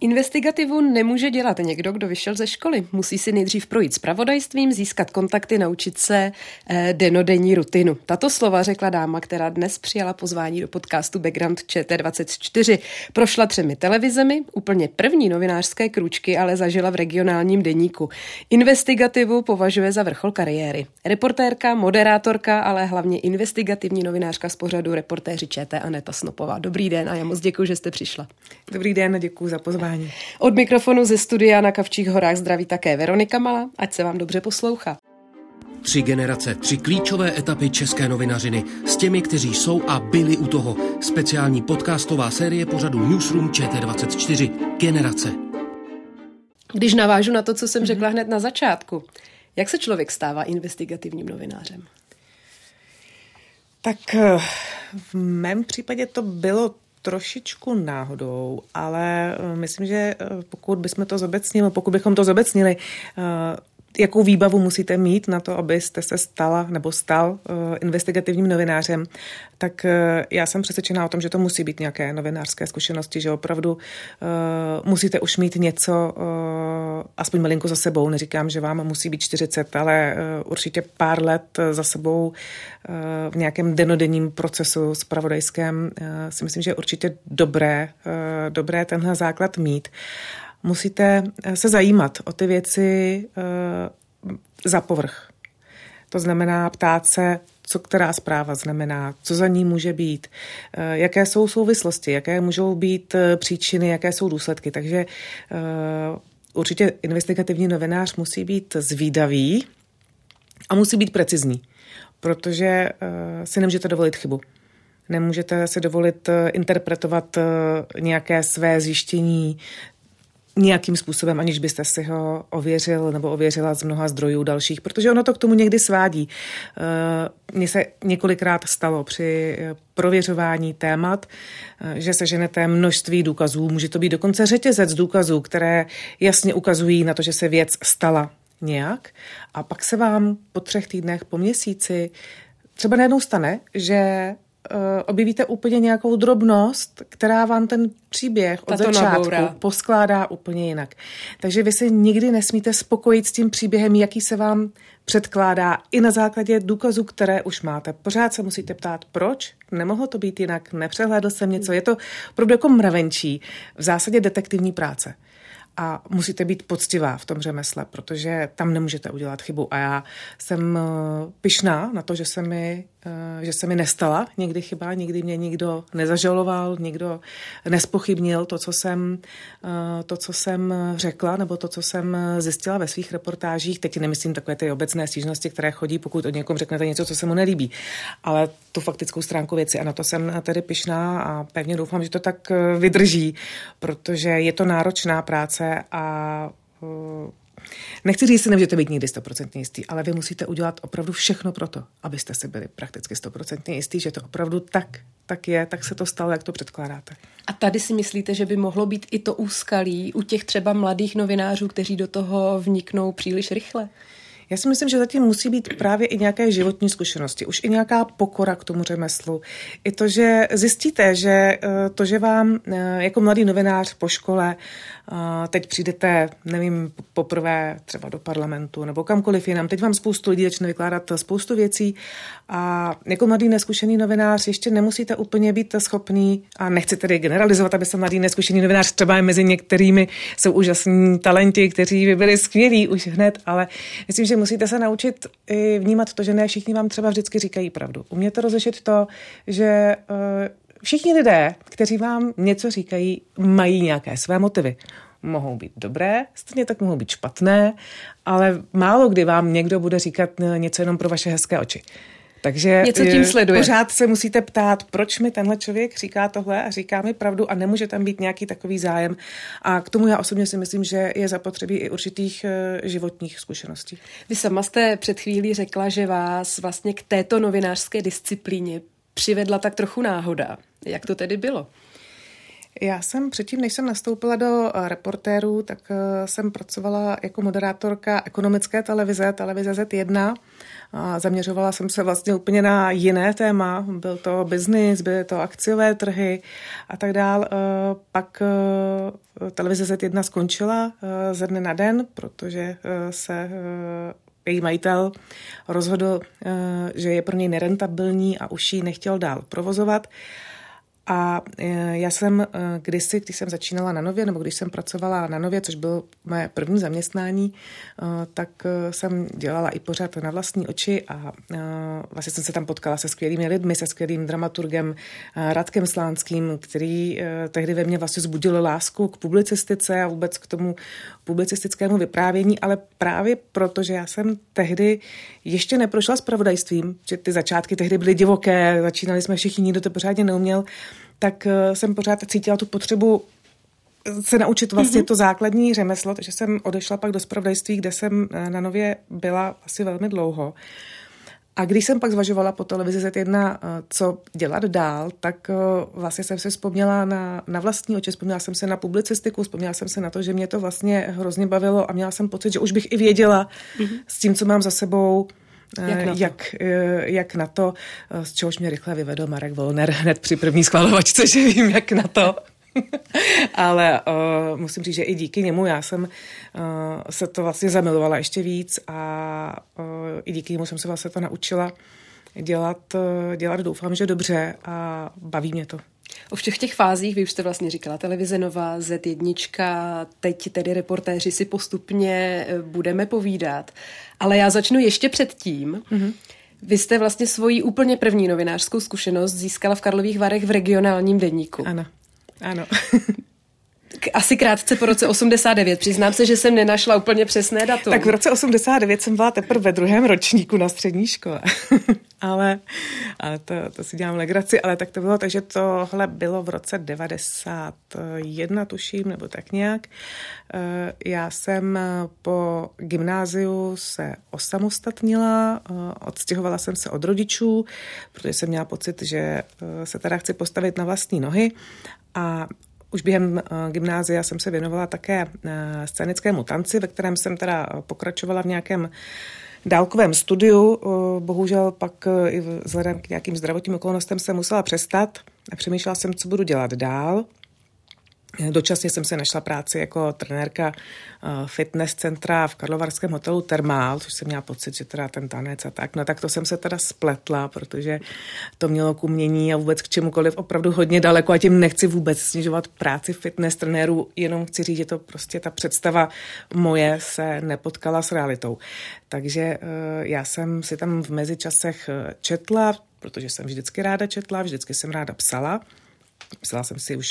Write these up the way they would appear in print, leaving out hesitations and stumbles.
Investigativu nemůže dělat někdo, kdo vyšel ze školy. Musí si nejdřív projít zpravodajstvím, získat kontakty, naučit se denodenní rutinu. Tato slova řekla dáma, která dnes přijala pozvání do podcastu Background ČT24. Prošla 3 televizemi, úplně první novinářské krůčky, ale zažila v regionálním deníku. Investigativu považuje za vrchol kariéry. Reportérka, moderátorka, ale hlavně investigativní novinářka z pořadu Reportéři ČT Aneta Snopová. Dobrý den a já moc děkuji, že jste přišla. Dobrý den a děkuji za pozvání. Od mikrofonu ze studia na Kavčích horách zdraví také Veronika Malá, ať se vám dobře poslouchá. 3 generace, 3 klíčové etapy české novinařiny s těmi, kteří jsou a byli u toho. Speciální podcastová série pořadu Newsroom ČT24 Generace. Když navážu na to, co jsem řekla hned na začátku, jak se člověk stává investigativním novinářem? Tak v mém případě to bylo trošičku náhodou, ale myslím, že pokud bychom to zobecnili, jakou výbavu musíte mít na to, abyste se stala nebo stal investigativním novinářem, tak já jsem přesvědčená o tom, že to musí být nějaké novinářské zkušenosti, že opravdu musíte už mít něco, aspoň malinko za sebou. Neříkám, že vám musí být 40, ale určitě pár let za sebou v nějakém denodenním procesu zpravodajském si myslím, že je určitě dobré tenhle základ mít. Musíte se zajímat o ty věci za povrch. To znamená ptát se, co která zpráva znamená, co za ní může být, jaké jsou souvislosti, jaké můžou být příčiny, jaké jsou důsledky. Takže určitě investigativní novinář musí být zvídavý a musí být precizní, protože si nemůžete dovolit chybu. Nemůžete si dovolit interpretovat nějaké své zjištění nějakým způsobem, aniž byste si ho ověřil nebo ověřila z mnoha zdrojů dalších, protože ono to k tomu někdy svádí. Mně se několikrát stalo při prověřování témat, že seženete množství důkazů, může to být dokonce řetězec důkazů, které jasně ukazují na to, že se věc stala nějak a pak se vám po 3 týdnech, po měsíci třeba najednou stane, že objevíte úplně nějakou drobnost, která vám ten příběh od začátku poskládá úplně jinak. Takže vy se nikdy nesmíte spokojit s tím příběhem, jaký se vám předkládá i na základě důkazů, které už máte. Pořád se musíte ptát, proč? Nemohlo to být jinak? Nepřehlédl jsem něco? Je to opravdu jako mravenčí, v zásadě detektivní práce. A musíte být poctivá v tom řemesle, protože tam nemůžete udělat chybu. A já jsem pyšná na to, že se mi nestala někdy chyba, někdy mě nikdo nezažaloval, nikdo nespochybnil to, co jsem řekla, nebo to, co jsem zjistila ve svých reportážích. Teď nemyslím takové ty obecné stížnosti, které chodí, pokud od někom řeknete něco, co se mu nelíbí. Ale tu faktickou stránku věci. A na to jsem tedy pyšná a pevně doufám, že to tak vydrží, protože je to náročná práce a nechci říct, že nemůžete být nikdy 100% jistý, ale vy musíte udělat opravdu všechno pro to, abyste si byli prakticky 100% jistý, že to opravdu tak je, tak se to stalo, jak to předkládáte. A tady si myslíte, že by mohlo být i to úskalí u těch třeba mladých novinářů, kteří do toho vniknou příliš rychle? Já si myslím, že zatím musí být právě i nějaké životní zkušenosti, už i nějaká pokora k tomu řemeslu. I to, že zjistíte, že to, že vám jako mladý novinář po škole teď přijdete, nevím, poprvé třeba do parlamentu nebo kamkoliv jinam, teď vám spoustu lidí začne vykládat spoustu věcí a jako mladý neskušený novinář ještě nemusíte úplně být schopný, a nechci tedy generalizovat, aby se mladý neskušený novinář třeba mezi některými jsou úžasní talenti, kteří by byli skvělí už hned, ale myslím, že musíte se naučit i vnímat to, že ne všichni vám třeba vždycky říkají pravdu. Umějte rozlišit to, že všichni lidé, kteří vám něco říkají, mají nějaké své motivy. Mohou být dobré, stejně tak mohou být špatné, ale málo kdy vám někdo bude říkat něco jenom pro vaše hezké oči. Takže něco tím sleduje. Pořád se musíte ptát, proč mi tenhle člověk říká tohle a říká mi pravdu a nemůže tam být nějaký takový zájem. A k tomu já osobně si myslím, že je zapotřebí i určitých životních zkušeností. Vy sama jste před chvílí řekla, že vás vlastně k této novinářské disciplíně přivedla tak trochu náhoda. Jak to tedy bylo? Já jsem předtím, než jsem nastoupila do Reportérů, tak jsem pracovala jako moderátorka ekonomické televize, televize Z1. A zaměřovala jsem se vlastně úplně na jiné téma. Byl to biznis, byly to akciové trhy a tak dál. Pak televize Z1 skončila ze dne na den, protože se její majitel rozhodl, že je pro něj nerentabilní a už ji nechtěl dál provozovat. A já jsem kdysi, když jsem začínala na Nově, nebo když jsem pracovala na Nově, což bylo mé první zaměstnání, tak jsem dělala i pořad Na vlastní oči a vlastně jsem se tam potkala se skvělými lidmi, se skvělým dramaturgem Radkem Slánským, který tehdy ve mně vlastně vzbudil lásku k publicistice a vůbec k tomu publicistickému vyprávění, ale právě proto, že já jsem tehdy ještě neprošla zpravodajstvím, že ty začátky tehdy byly divoké, začínali jsme všichni, nikdo to pořádně neuměl, tak jsem pořád cítila tu potřebu se naučit vlastně to základní řemeslo, takže jsem odešla pak do zpravodajství, kde jsem na Nově byla asi velmi dlouho. A když jsem pak zvažovala po televizi Z1, co dělat dál, tak vlastně jsem se vzpomněla na vlastní oči, vzpomněla jsem se na publicistiku, vzpomněla jsem se na to, že mě to vlastně hrozně bavilo a měla jsem pocit, že už bych i věděla s tím, co mám za sebou, jak na to, z čehož mě rychle vyvedl Marek Volner hned při první schvalovačce, že vím, jak na to. Ale musím říct, že i díky němu já jsem se to vlastně zamilovala ještě víc a i díky němu jsem se vlastně to naučila dělat doufám, že dobře a baví mě to. O všech těch fázích, vy už jste vlastně říkala, televize Nova, Z1, teď tedy Reportéři si postupně budeme povídat. Ale já začnu ještě předtím. Mm-hmm. Vy jste vlastně svoji úplně první novinářskou zkušenost získala v Karlových Varech v regionálním deníku. Ano. Asi krátce po roce 89. Přiznám se, že jsem nenašla úplně přesné datum. Tak v roce 89 jsem byla teprve ve druhém ročníku na střední škole. Ale to si dělám legraci, ale tak to bylo. Takže tohle bylo v roce 91, tuším, nebo tak nějak. Já jsem po gymnáziu se osamostatnila, odstěhovala jsem se od rodičů, protože jsem měla pocit, že se teda chci postavit na vlastní nohy a už během gymnázia jsem se věnovala také scénickému tanci, ve kterém jsem teda pokračovala v nějakém dálkovém studiu. Bohužel pak i vzhledem k nějakým zdravotním okolnostem jsem musela přestat a přemýšlela jsem, co budu dělat dál. Dočasně jsem se našla práci jako trenérka fitness centra v Karlovarském hotelu Termál, což jsem měla pocit, že teda ten tanec a tak. No tak to jsem se teda spletla, protože to mělo k umění a vůbec k čemukoliv opravdu hodně daleko a tím nechci vůbec snižovat práci fitness trenérů, jenom chci říct, že to prostě ta představa moje se nepotkala s realitou. Takže já jsem si tam v mezičasech četla, protože jsem vždycky ráda četla, vždycky jsem ráda psala. Psala jsem si už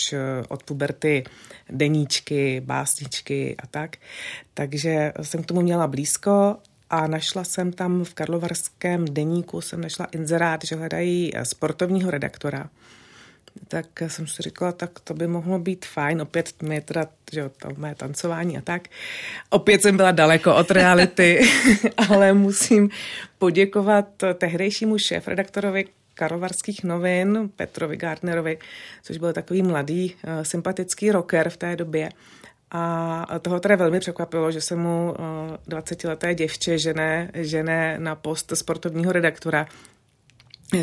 od puberty deníčky, básničky a tak. Takže jsem k tomu měla blízko a našla jsem tam v Karlovarském deníku, jsem našla inzerát, že hledají sportovního redaktora. Tak jsem si říkala, tak to by mohlo být fajn. Opět mě teda, že to mé tancování a tak. Opět jsem byla daleko od reality, ale musím poděkovat tehdejšímu šéfredaktorovi Karlovarských novin, Petrovi Gardnerovi, což byl takový mladý, sympatický rocker v té době. A toho teda velmi překvapilo, že se mu 20-leté děvče žene na post sportovního redaktora,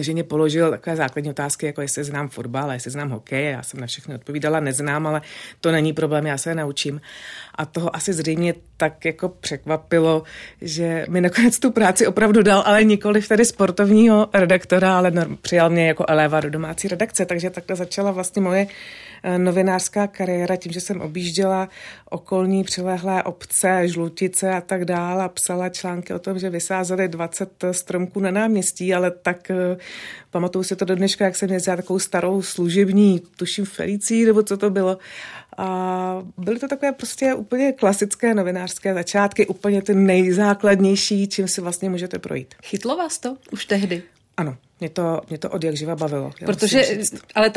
že mě položil takové základní otázky, jako jestli znám fotbal, jestli znám hokej. Já jsem na všechny odpovídala, neznám, ale to není problém, já se je naučím. A toho asi zřejmě tak jako překvapilo, že mi nakonec tu práci opravdu dal, ale nikoli tady sportovního redaktora, ale přijal mě jako eléva do domácí redakce. Takže takhle začala vlastně moje novinářská kariéra tím, že jsem objížděla okolní přilehlé obce, Žlutice a tak dál a psala články o tom, že vysázeli 20 stromků na náměstí, ale tak pamatuju si to do dneška, jak jsem jezdila takovou starou služební, tuším Felicí, nebo co to bylo. A byly to takové prostě úplně klasické novinářské začátky, úplně ty nejzákladnější, čím si vlastně můžete projít. Chytlo vás to už tehdy? Ano, mě to odjakživa bavilo. Protože, ale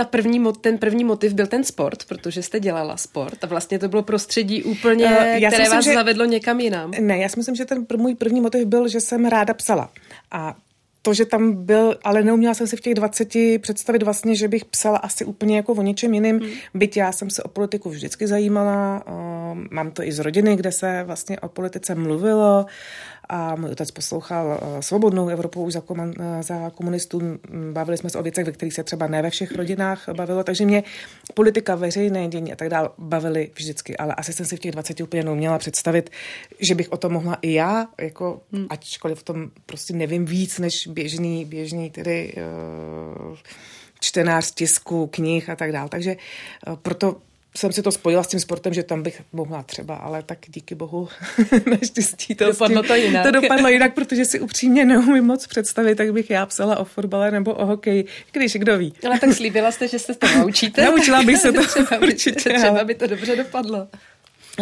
ten první motiv byl ten sport, protože jste dělala sport a vlastně to bylo prostředí úplně, které vás zavedlo někam jinam. Ne, já si myslím, že ten můj první motiv byl, že jsem ráda psala. A to, že tam byl, ale neuměla jsem si v těch 20 představit vlastně, že bych psala asi úplně jako o něčem jiným, byť já jsem se o politiku vždycky zajímala, mám to i z rodiny, kde se vlastně o politice mluvilo a můj otec poslouchal Svobodnou Evropu už za komunistů, bavili jsme se o věcech, ve kterých se třeba ne ve všech rodinách bavilo, takže mě politika, veřejné dění a tak dál bavily vždycky, ale asi jsem si v těch 20 úplně neuměla představit, že bych o tom mohla i já, jako, ačkoliv o tom prostě nevím víc, než běžný tedy čtenář tisku, knih a tak dál. Takže proto jsem si to spojila s tím sportem, že tam bych mohla třeba, ale tak díky bohu naštěstí to dopadlo jinak, protože si upřímně neumím moc představit, jak bych já psala o fotbale nebo o hokeji, když kdo ví. Ale tak slíbila jste, že se to naučíte. Naučila bych se to třeba, určitě. Třeba by to dobře dopadlo.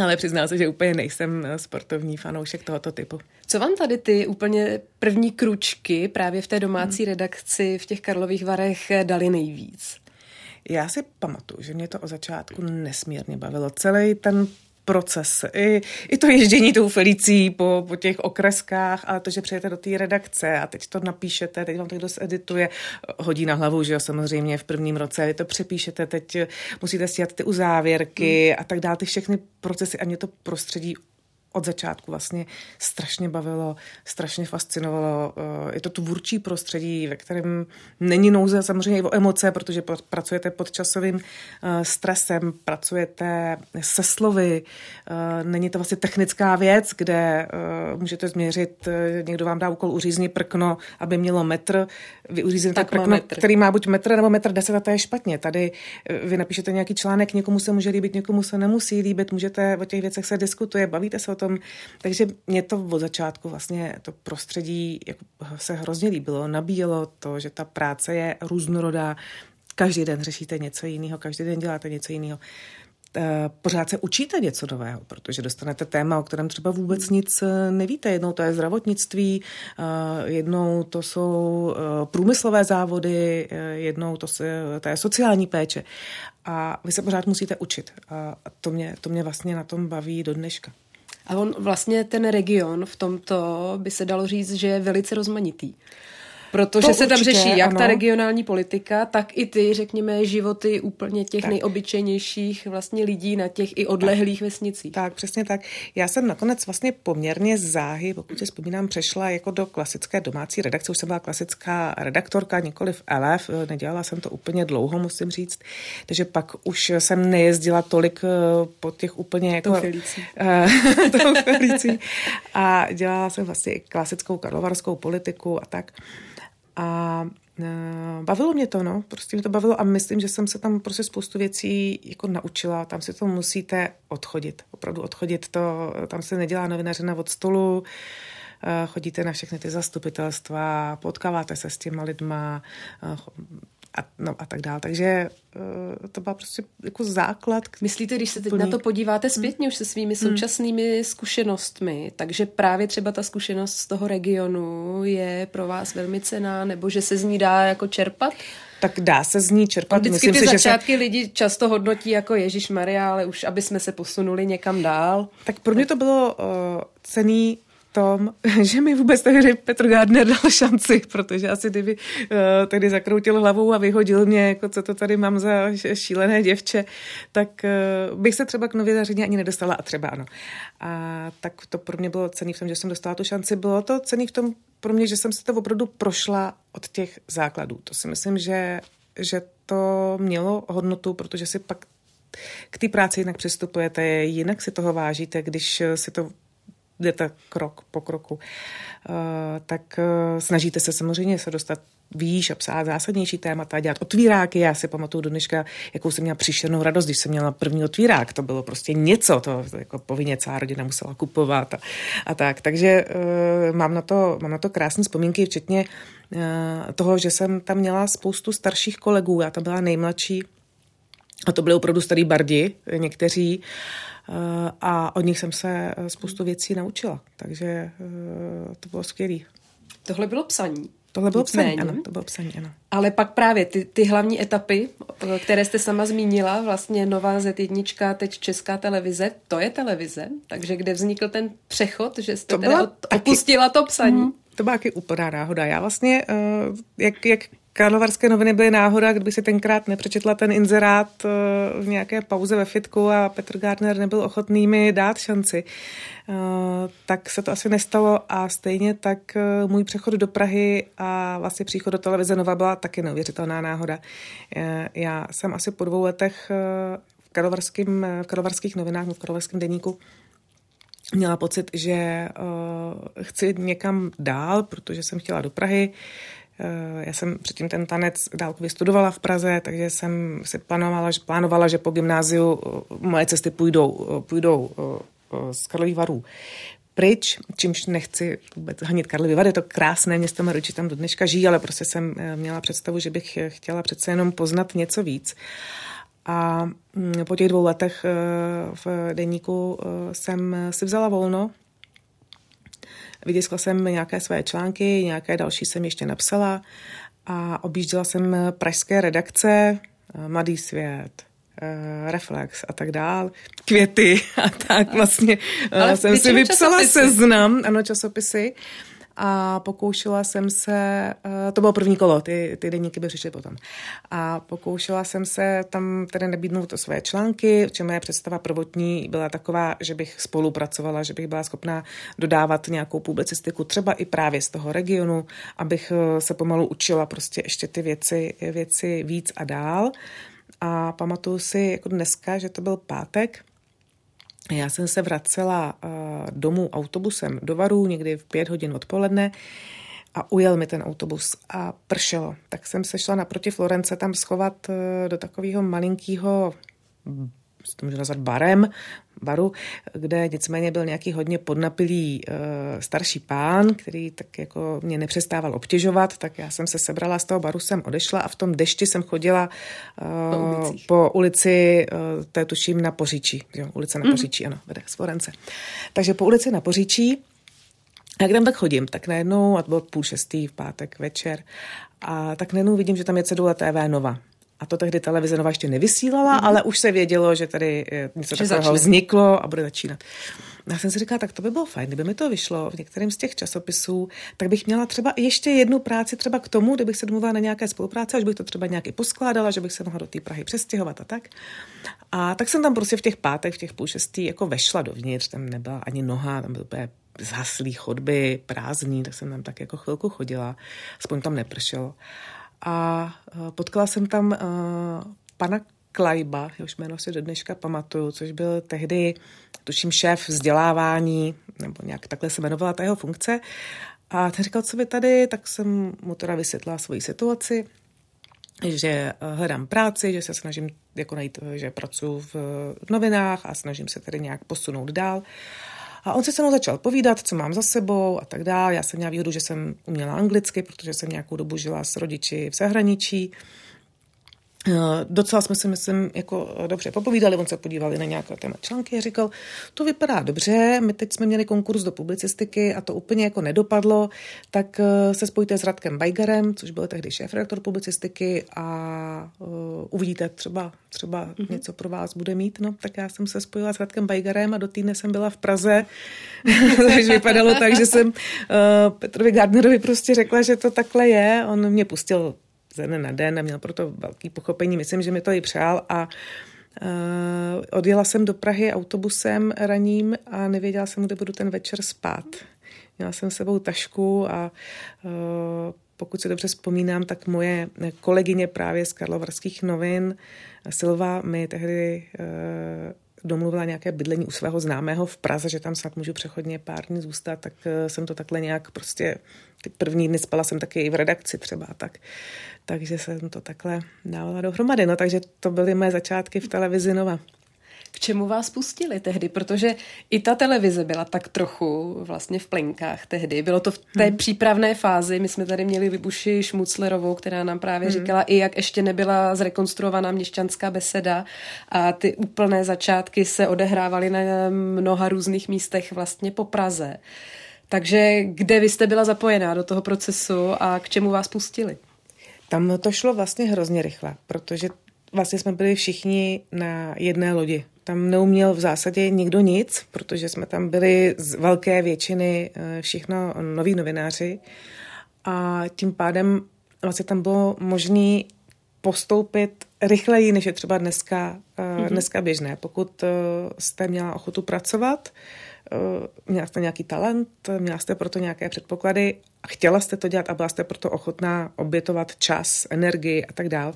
Ale přiznám se, že úplně nejsem sportovní fanoušek tohoto typu. Co vám tady ty úplně první kručky právě v té domácí redakci v těch Karlových Varech dali nejvíc? Já si pamatuju, že mě to od začátku nesmírně bavilo. Celý ten proces, i to ježdění tou Felicí po těch okreskách, ale to, že přijete do té redakce a teď to napíšete, teď vám to kdo edituje, hodí na hlavu, že jo, samozřejmě v prvním roce, vy to přepíšete, teď musíte stíhat ty uzávěrky a tak dále, ty všechny procesy a mě to prostředí od začátku vlastně strašně bavilo, strašně fascinovalo. Je to tvůrčí prostředí, ve kterém není nouze samozřejmě i o emoce, protože pracujete pod časovým stresem, pracujete se slovy, není to vlastně technická věc, kde můžete změřit, někdo vám dá úkol uřízni prkno, aby mělo metr, vy uříznete prkno, který má buď metr nebo 1,10 m, a to je špatně. Tady vy napíšete nějaký článek, někomu se může líbit, někomu se nemusí líbit, můžete o těch věcech se diskutuje, bavíte se o tom. Takže mě to od začátku vlastně to prostředí jako se hrozně líbilo, nabíjelo to, že ta práce je různorodá, každý den řešíte něco jiného, každý den děláte něco jiného. Pořád se učíte něco nového, protože dostanete téma, o kterém třeba vůbec nic nevíte. Jednou to je zdravotnictví, jednou to jsou průmyslové závody, jednou to je sociální péče. A vy se pořád musíte učit. A to mě vlastně na tom baví do dneška. A on vlastně ten region v tomto by se dalo říct, že je velice rozmanitý. Protože to se určitě, tam řeší jak ta regionální politika, tak i ty, řekněme, životy úplně těch nejobyčejnějších vlastně lidí na těch i odlehlých vesnicích. Tak, přesně tak. Já jsem nakonec vlastně poměrně záhy, pokud si vzpomínám, přešla jako do klasické domácí redakce. Už jsem byla klasická redaktorka, nikoliv LF. Nedělala jsem to úplně dlouho, musím říct. Takže pak už jsem nejezdila tolik po těch úplně jako... Tou Felicí. A dělala jsem vlastně i klasickou karlovarskou politiku a tak. A bavilo mě to, prostě mě to bavilo a myslím, že jsem se tam prostě spoustu věcí jako naučila, tam si to musíte opravdu odchodit, to, tam se nedělá novinařina od stolu, chodíte na všechny ty zastupitelstva, potkáváte se s těma lidma a tak dále, takže to byl prostě jako základ. Myslíte, když se teď na to podíváte zpětně už se svými současnými zkušenostmi, takže právě třeba ta zkušenost z toho regionu je pro vás velmi cenná, nebo že se z ní dá jako čerpat? Tak dá se z ní čerpat. Vždycky ty začátky lidi často hodnotí jako ježišmarja, ale už aby jsme se posunuli někam dál. Tak pro mě to bylo cenný tom, že mi vůbec tehdy Petr Gardner dal šanci, protože asi kdyby tedy zakroutil hlavou a vyhodil mě, jako co to tady mám za šílené děvče, tak bych se třeba k novinařině ani nedostala a třeba ano. A tak to pro mě bylo cenný v tom, že jsem dostala tu šanci. Bylo to cenný v tom pro mě, že jsem se to opravdu prošla od těch základů. To si myslím, že to mělo hodnotu, protože si pak k té práci jinak přistupujete, jinak si toho vážíte, když si to jdete krok po kroku, tak snažíte se samozřejmě se dostat výš a psát zásadnější témata, dělat otvíráky. Já si pamatuju do dneška, jakou jsem měla příšernou radost, když jsem měla první otvírák. To bylo prostě něco, to jako povinně celá rodina musela kupovat a tak. Takže mám na to krásné vzpomínky, včetně toho, že jsem tam měla spoustu starších kolegů. Já tam byla nejmladší a to byly opravdu starý bardi někteří, a od nich jsem se spoustu věcí naučila, takže to bylo skvělý. Tohle bylo psaní. Tohle bylo psaní, ano, to bylo psaní, ano. Ale pak právě ty hlavní etapy, které jste sama zmínila, vlastně Nová Z1, teď Česká televize, to je televize, takže kde vznikl ten přechod, že jste opustila to psaní? To byla taky úplná náhoda. Já vlastně, jak Karlovarské noviny byly náhoda, kdybych si tenkrát nepřečetla ten inzerát v nějaké pauze ve fitku a Petr Gardner nebyl ochotný mi dát šanci, tak se to asi nestalo a stejně tak můj přechod do Prahy a vlastně příchod do televize Nova byla taky neuvěřitelná náhoda. Já jsem asi po 2 letech v Karlovarských novinách, v Karlovarském deníku měla pocit, že chci někam dál, protože jsem chtěla do Prahy. Já jsem předtím ten tanec dálkově studovala v Praze, takže jsem si plánovala, že po gymnáziu moje cesty půjdou z Karlových Varů pryč, čímž nechci vůbec hanit Karlovy Vary, to krásné město, mé rodiče tam do dneška žijí, ale prostě jsem měla představu, že bych chtěla přece jenom poznat něco víc. A po těch 2 letech v deníku jsem si vzala volno. Vytiskla jsem nějaké své články, nějaké další jsem ještě napsala a objížděla jsem pražské redakce, Mladý svět, Reflex a tak dál, Květy a tak vlastně. Ale jsem si vypsala seznam, ano, časopisy a pokoušela jsem se, to bylo první kolo, ty deníky by přišly potom, a pokoušela jsem se tam tedy nabídnout to své články, čemu moje představa prvotní byla taková, že bych spolupracovala, že bych byla schopná dodávat nějakou publicistiku, třeba i právě z toho regionu, abych se pomalu učila prostě ještě ty věci víc a dál. A pamatuju si jako dneska, že to byl pátek. Já jsem se vracela domů autobusem do Varů někdy v 5 hodin odpoledne a ujel mi ten autobus a pršelo. Tak jsem se šla naproti Florence tam schovat do takového malinkého, to můžu nazvat baru, kde nicméně byl nějaký hodně podnapilý starší pán, který tak jako mě nepřestával obtěžovat, tak já jsem se sebrala z toho baru, jsem odešla a v tom dešti jsem chodila po ulici, to je tuším na Poříčí, jo, ulice na Poříčí, ano, vede z Florence. Takže po ulici na Poříčí, a jak tam tak chodím, tak najednou, a to bylo 5:30 v pátek večer, a tak najednou vidím, že tam je cedula TV Nova. A to tehdy televize Nova ještě nevysílala, ale už se vědělo, že tady něco takového vzniklo a bude začínat. Já jsem si říkala, tak to by bylo fajn, kdyby mi to vyšlo v některém z těch časopisů, tak bych měla třeba ještě jednu práci třeba k tomu, kdybych se domluvila na nějaké spolupráce, až bych to třeba nějak i poskládala, že bych se mohla do té Prahy přestěhovat a tak. A tak jsem tam prostě v těch pátek, v těch 5:30 jako vešla dovnitř, tam nebyla ani noha, tam byl úplně zhaslý chodby, prázdný, tak jsem tam tak jako chvilku chodila, aspoň tam nepršelo. A potkala jsem tam pana Klajba, jehož jméno si do dneška pamatuju, což byl tehdy, tuším, šéf vzdělávání, nebo nějak takhle se jmenovala ta jeho funkce. A ten říkal, co vy tady, tak jsem mu teda vysvětlila svoji situaci, že hledám práci, že se snažím jako najít, že pracuji v novinách a snažím se tady nějak posunout dál. A on se mnou začal povídat, co mám za sebou a tak dál. Já jsem měla výhodu, že jsem uměla anglicky, protože jsem nějakou dobu žila s rodiči v zahraničí. Docela jsme si, myslím, jako dobře popovídali. On se podíval na nějaké téma články a říkal, to vypadá dobře, my teď jsme měli konkurs do publicistiky a to úplně jako nedopadlo, tak se spojte s Radkem Bajgarem, což byl tehdy šéfredaktor publicistiky a uvidíte, třeba něco pro vás bude mít. No, tak já jsem se spojila s Radkem Bajgarem a do týdne jsem byla v Praze, takže vypadalo tak, že jsem Petrovi Gardnerovi prostě řekla, že to takhle je. On mě pustil ze dne na den a měl proto velký pochopení. Myslím, že mi to i přál a odjela jsem do Prahy autobusem raním a nevěděla jsem, kde budu ten večer spát. Měla jsem s sebou tašku a pokud se dobře vzpomínám, tak moje kolegyně právě z Karlovarských novin Silva mi tehdy domluvila nějaké bydlení u svého známého v Praze, že tam snad můžu přechodně pár dní zůstat, tak jsem to takhle nějak prostě ty první dny spala jsem taky i v redakci třeba, tak. Takže jsem to takhle dávala dohromady. No, takže to byly mé začátky v televizi Nova. K čemu vás pustili tehdy? Protože i ta televize byla tak trochu vlastně v plenkách tehdy. Bylo to v té přípravné fázi. My jsme tady měli Libuši Šmuclerovou, která nám právě říkala, i jak ještě nebyla zrekonstruovaná Měšťanská beseda a ty úplné začátky se odehrávaly na mnoha různých místech vlastně po Praze. Takže kde vy jste byla zapojená do toho procesu a k čemu vás pustili? Tam to šlo vlastně hrozně rychle, protože vlastně jsme byli všichni na jedné lodi. Tam neuměl v zásadě nikdo nic, protože jsme tam byli z velké většiny všichno noví novináři a tím pádem vlastně tam bylo možné postoupit rychleji, než je třeba dneska běžné. Pokud jste měla ochotu pracovat, měla jste nějaký talent, měla jste proto nějaké předpoklady, chtěla jste to dělat a byla jste proto ochotná obětovat čas, energii a tak dál,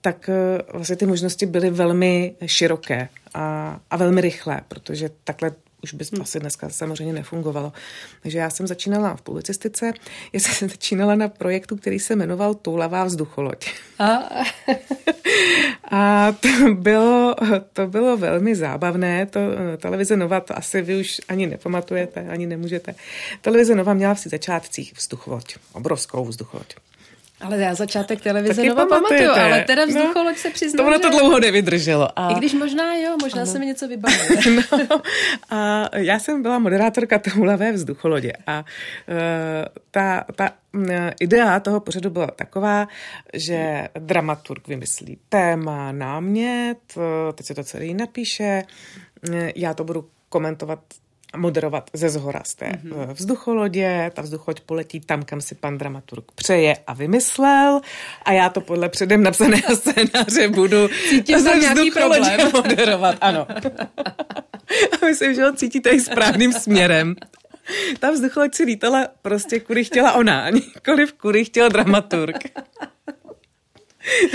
tak vlastně ty možnosti byly velmi široké a velmi rychlé, protože takhle už by asi dneska samozřejmě nefungovalo. Takže já jsem začínala v publicistice, já jsem začínala na projektu, který se jmenoval Toulavá vzducholoď. A to bylo velmi zábavné. To, televize Nova, to asi vy už ani nepamatujete, ani nemůžete. Televize Nova měla v si začátcích vzducholoď, obrovskou vzducholoď. Ale já začátek televize taky Nova pamatuju, ale teda vzducholoď se přiznám. To dlouho nevydrželo. A... I když možná ano. Se mi něco vybavilo. A já jsem byla moderátorka Toulavé vzducholodě a ta idea toho pořadu byla taková, že dramaturg vymyslí téma, námět, teď se to celý napíše, já to budu komentovat moderovat ze zhora z té vzducholodě, ta vzducholoď poletí tam, kam si pan dramaturg přeje a vymyslel a já to podle předem napsaného scénáře budu ze vzducholodě moderovat. Ano. A myslím, že ho cítíte i správným směrem. Ta vzducholoď si lítala prostě kudy chtěla ona, nikoliv kudy chtěl dramaturg.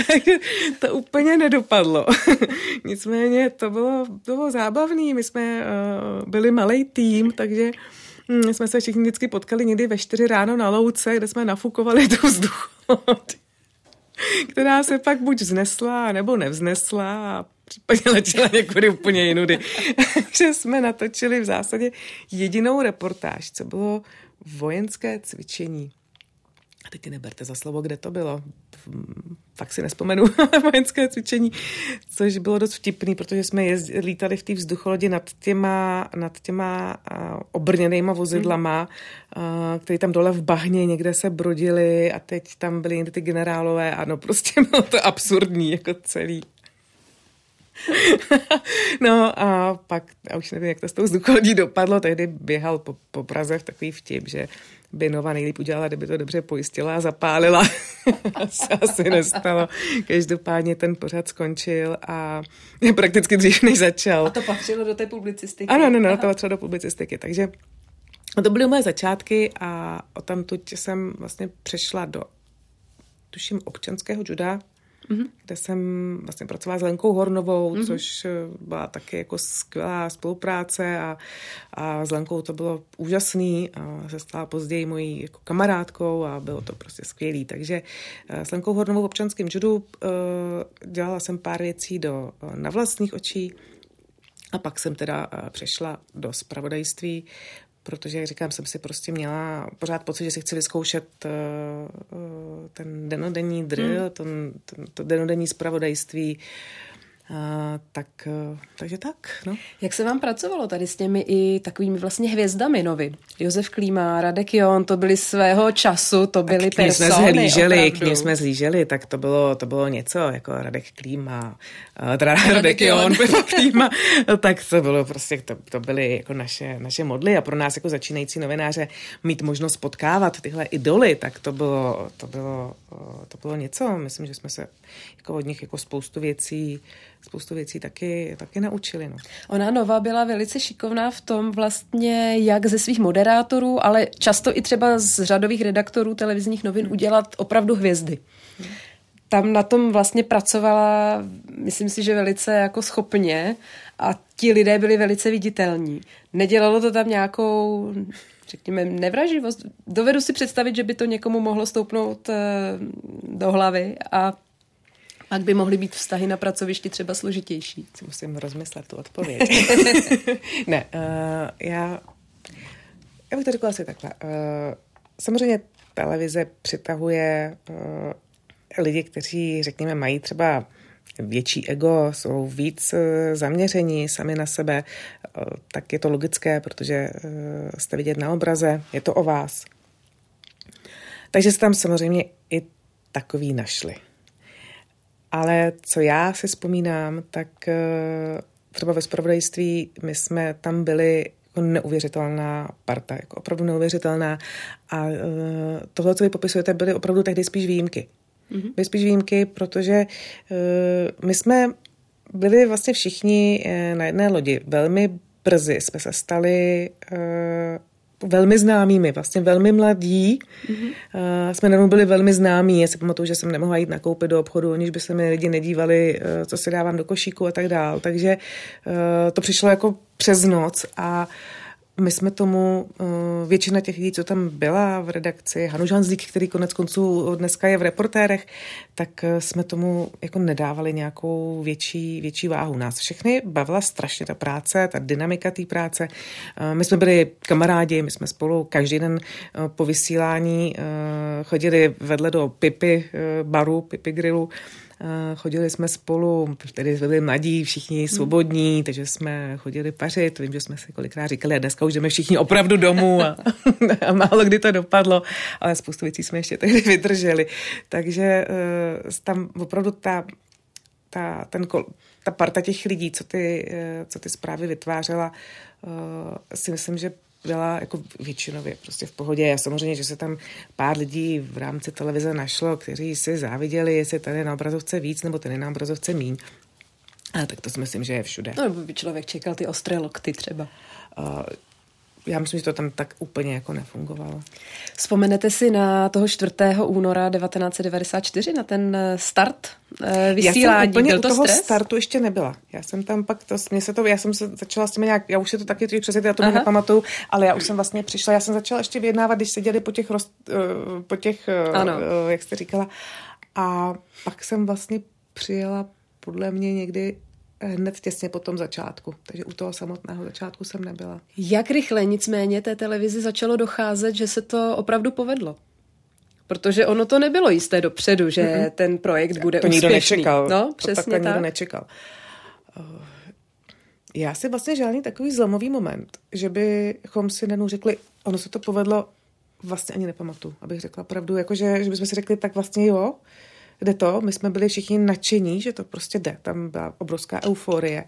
Takže to úplně nedopadlo. Nicméně to bylo zábavný. My jsme byli malej tým, takže jsme se všichni vždycky potkali někdy ve 4 ráno na louce, kde jsme nafukovali tu vzducholoď, která se pak buď vznesla, nebo nevznesla a případně letěla někudy úplně jinudy. Takže jsme natočili v zásadě jedinou reportáž, co bylo vojenské cvičení. A teď neberte za slovo, kde to bylo. Fakt si nespomenu vojenské cvičení, což bylo dost vtipný, protože jsme lítali v té vzducholodi nad těma obrněnýma vozidlama, které tam dole v bahně někde se brodily a teď tam byly někde ty generálové. Ano, prostě bylo to absurdní jako celý. No a pak, já už nevím, jak to s tou vzducholodí dopadlo, tehdy běhal po Praze v takový vtip, že by Nova nejlíp udělala, kdyby to dobře pojistila a zapálila. Se asi nestalo. Každopádně ten pořad skončil a prakticky dřív než začal. A to patřilo do té publicistiky. Ano, to patřilo do publicistiky, takže to byly moje začátky a odtamtud jsem vlastně přešla do, tuším, občanského juda, kde jsem vlastně pracovala s Lenkou Hornovou, což byla taky jako skvělá spolupráce a s Lenkou to bylo úžasný a se stala později mojí jako kamarádkou a bylo to prostě skvělý. Takže s Lenkou Hornovou v občanském judu dělala jsem pár věcí na Vlastních očí a pak jsem teda přešla do zpravodajství, protože, jak říkám, jsem si prostě měla pořád pocit, že si chci vyzkoušet ten denodenní drill, to denodenní zpravodajství. Takže tak, no. Jak se vám pracovalo tady s těmi i takovými vlastně hvězdami Novy? Josef Klíma, Radek Jón, to byli svého času, to byly persony. K nim jsme zhlíželi, tak to bylo něco, jako Radek Klíma, Radek Jón, Klíma, tak to bylo prostě, to byly jako naše modly a pro nás jako začínající novináře mít možnost potkávat tyhle idoly, tak to bylo něco. Myslím, že jsme se jako od nich jako spoustu věcí taky naučili. No. Ona Nova byla velice šikovná v tom vlastně, jak ze svých moderátorů, ale často i třeba z řadových redaktorů televizních novin udělat opravdu hvězdy. Tam na tom vlastně pracovala, myslím si, že velice jako schopně a ti lidé byli velice viditelní. Nedělalo to tam nějakou, řekněme, nevraživost. Dovedu si představit, že by to někomu mohlo stoupnout do hlavy a pak by mohly být vztahy na pracovišti třeba složitější. Si musím rozmyslet tu odpověď. Ne, já bych to řekla asi takhle. Samozřejmě televize přitahuje lidi, kteří, řekněme, mají třeba větší ego, jsou víc zaměření sami na sebe, tak je to logické, protože jste vidět na obraze, je to o vás. Takže se tam samozřejmě i takový našli. Ale co já si vzpomínám, tak třeba ve zpravodajství my jsme tam byli jako neuvěřitelná parta, jako opravdu neuvěřitelná. A tohle, co vy popisujete, byly opravdu tehdy spíš výjimky. Mm-hmm. Byly spíš výjimky, protože my jsme byli vlastně všichni na jedné lodi. Velmi brzy jsme se stali velmi známými, vlastně velmi mladí. Mm-hmm. Jsme najednou byli velmi známí. Já si pamatuju, že jsem nemohla jít nakoupit do obchodu, aniž by se mi lidi nedívali, co si dávám do košíku a tak dál. Takže to přišlo jako přes noc a my jsme tomu, většina těch lidí, co tam byla v redakci, Hanuš Hanzlík, který konec konců dneska je v Reportérech, tak jsme tomu jako nedávali nějakou větší váhu. Nás všechny bavila strašně ta práce, ta dynamika té práce. My jsme byli kamarádi, my jsme spolu každý den po vysílání chodili vedle do Pipy baru, Pipy grillu. Chodili jsme spolu, tedy jsme byli mladí, všichni svobodní, takže jsme chodili pařit, vím, že jsme si kolikrát říkali, a dneska už jdeme všichni opravdu domů a málo kdy to dopadlo, ale spoustu věcí jsme ještě tehdy vydrželi. Takže tam opravdu ta parta těch lidí, co ty zprávy vytvářela, si myslím, že byla jako většinově prostě v pohodě. A samozřejmě, že se tam pár lidí v rámci televize našlo, kteří si záviděli, jestli ten je na obrazovce víc, nebo ten je na obrazovce míň. A tak to si myslím, že je všude. No, nebo by člověk čekal ty ostré lokty třeba. Já myslím, že to tam tak úplně jako nefungovalo. Vzpomenete si na toho 4. února 1994, na ten start vysílání? Já jsem u toho startu ještě nebyla. Já jsem tam pak, já jsem se začala s tím nějak, já už se to taky trochu přesně, já to nepamatuju, ale já už jsem vlastně přišla, já jsem začala ještě vyjednávat, když seděli po těch jak jste říkala, a pak jsem vlastně přijela podle mě někdy hned těsně po tom začátku. Takže u toho samotného začátku jsem nebyla. Jak rychle nicméně té televizi začalo docházet, že se to opravdu povedlo? Protože ono to nebylo jisté dopředu, že ten projekt bude úspěšný. To nikdo nečekal. No, přesně tak. Nikdo nečekal. Já si vlastně žádný takový zlomový moment, že bychom si najednou řekli, ono se to povedlo, vlastně ani nepamatuju, abych řekla pravdu. Jakože, že bychom si řekli, tak vlastně jo, jde to, my jsme byli všichni nadšení, že to prostě jde. Tam byla obrovská euforie,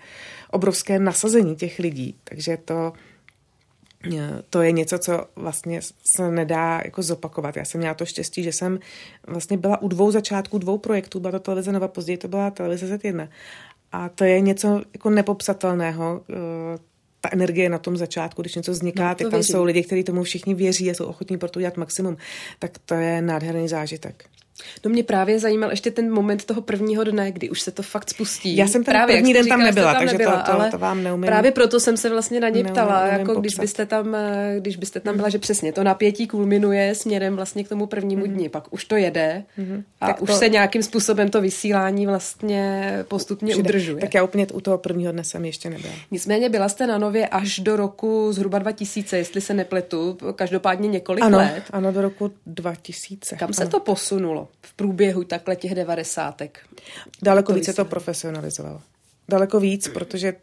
obrovské nasazení těch lidí, takže to je něco, co vlastně se nedá jako zopakovat. Já jsem měla to štěstí, že jsem vlastně byla u dvou projektů, byla to Televize Nova, později to byla Televize Z1. A to je něco jako nepopsatelného, ta energie na tom začátku, když něco vzniká, tak tam jsou lidi, kteří tomu všichni věří a jsou ochotní pro to dělat maximum, tak to je nádherný zážitek. No mě právě zajímal ještě ten moment toho prvního dne, kdy už se to fakt spustí. Já jsem ten právě, první den říkala, tam nebyla, takže to vám neumím. Právě proto jsem se vlastně na něj ptala, jako když byste tam byla, že přesně to napětí kulminuje směrem vlastně k tomu prvnímu dni, pak už to jede a tak už se nějakým způsobem to vysílání vlastně postupně udržuje. Tak já úplně u toho prvního dne jsem ještě nebyla. Nicméně byla jste na Nově až do roku zhruba 2000, jestli se nepletu, každopádně několik let. Ano, do roku 2000. Kam se to posunulo? V průběhu takhle těch 90. Daleko víc se to profesionalizovalo. Daleko víc, protože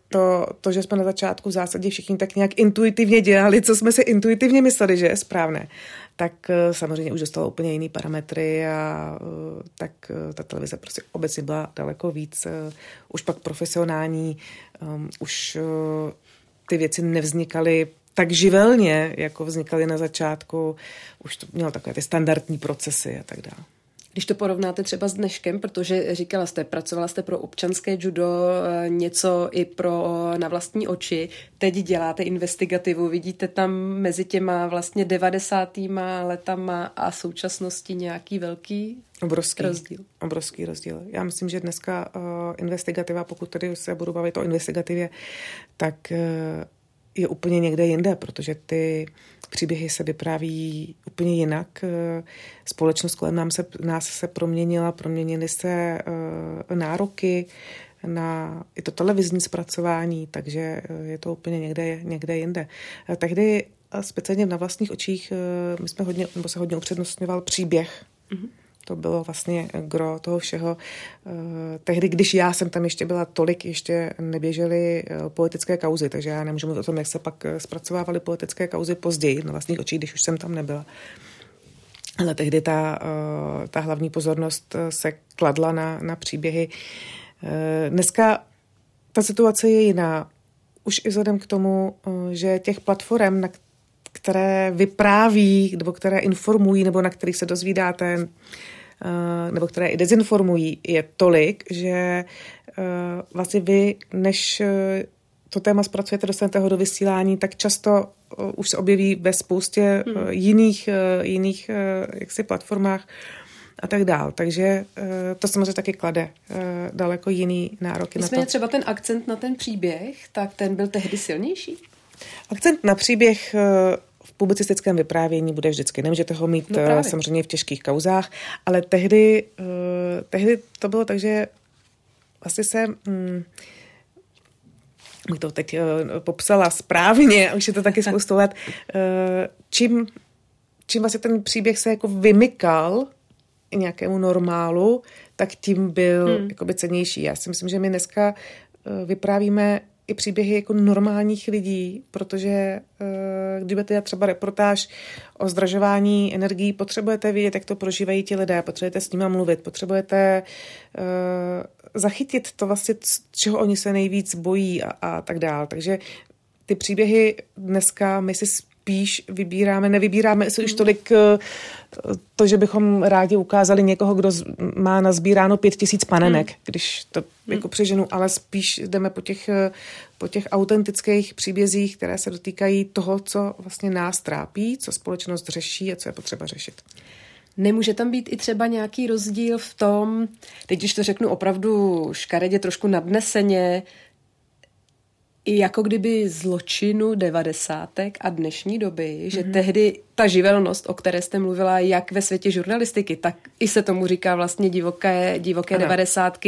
to, že jsme na začátku v zásadě všichni tak nějak intuitivně dělali, co jsme si intuitivně mysleli, že je správné, tak samozřejmě už dostalo úplně jiný parametry a tak ta televize prostě obecně byla daleko víc už pak profesionální, už ty věci nevznikaly tak živelně, jako vznikaly na začátku, už to mělo takové ty standardní procesy a tak dále. Když to porovnáte třeba s dneškem, protože říkala jste, pracovala jste pro Občanské judo, něco i pro Na vlastní oči, teď děláte investigativu, vidíte tam mezi těma vlastně 90. letama a současnosti nějaký velký rozdíl? Obrovský rozdíl. Já myslím, že dneska investigativa, pokud tady se budu bavit o investigativě, tak je úplně někde jinde, protože ty příběhy se vypráví úplně jinak. Společnost kolem nás se proměnila, proměnily se nároky na i to televizní zpracování, takže je to úplně někde jinde. Tehdy speciálně Na vlastních očích my jsme se hodně upřednostňoval příběh. Mm-hmm. To bylo vlastně gro toho všeho. Tehdy, když já jsem tam ještě byla, tolik ještě neběžely politické kauzy, takže já nemůžu mluvit o tom, jak se pak zpracovávaly politické kauzy později na vlastních očích, když už jsem tam nebyla. Ale tehdy ta hlavní pozornost se kladla na příběhy. Dneska ta situace je jiná. Už i vzhledem k tomu, že těch platform, na které vypráví, nebo které informují, nebo na kterých se dozvídáte, nebo které i dezinformují, je tolik, že vlastně vy, než to téma zpracujete, dostanete ho do vysílání, tak často už se objeví ve spoustě jiných jaksi platformách a tak dál. Takže to samozřejmě taky klade daleko jiný nároky na to. Nicméně třeba ten akcent na ten příběh, tak ten byl tehdy silnější? Akcent na příběh v publicistickém vyprávění bude vždycky. Nemůžete ho mít samozřejmě v těžkých kauzách, ale tehdy to bylo tak, že vlastně se... Bych to teď popsala správně, už je to taky spoustu let. Čím vlastně ten příběh se jako vymykal nějakému normálu, tak tím byl jakoby cennější. Já si myslím, že my dneska vyprávíme i příběhy jako normálních lidí, protože kdybyte třeba reportáž o zdražování energií, potřebujete vidět, jak to prožívají ti lidé, potřebujete s nima mluvit, potřebujete zachytit to vlastně, čeho oni se nejvíc bojí a tak dál. Takže ty příběhy dneska my si spíš nevybíráme už tolik to, že bychom rádi ukázali někoho, kdo má nazbíráno 5000 panenek, když to jako přeženu, ale spíš jdeme po těch autentických příbězích, které se dotýkají toho, co vlastně nás trápí, co společnost řeší a co je potřeba řešit. Nemůže tam být i třeba nějaký rozdíl v tom, teď když to řeknu opravdu škaredě, trošku nadneseně, i jako kdyby zločinu 90. a dnešní doby, že tehdy ta živelnost, o které jste mluvila, jak ve světě žurnalistiky, tak i se tomu říká vlastně divoké 90.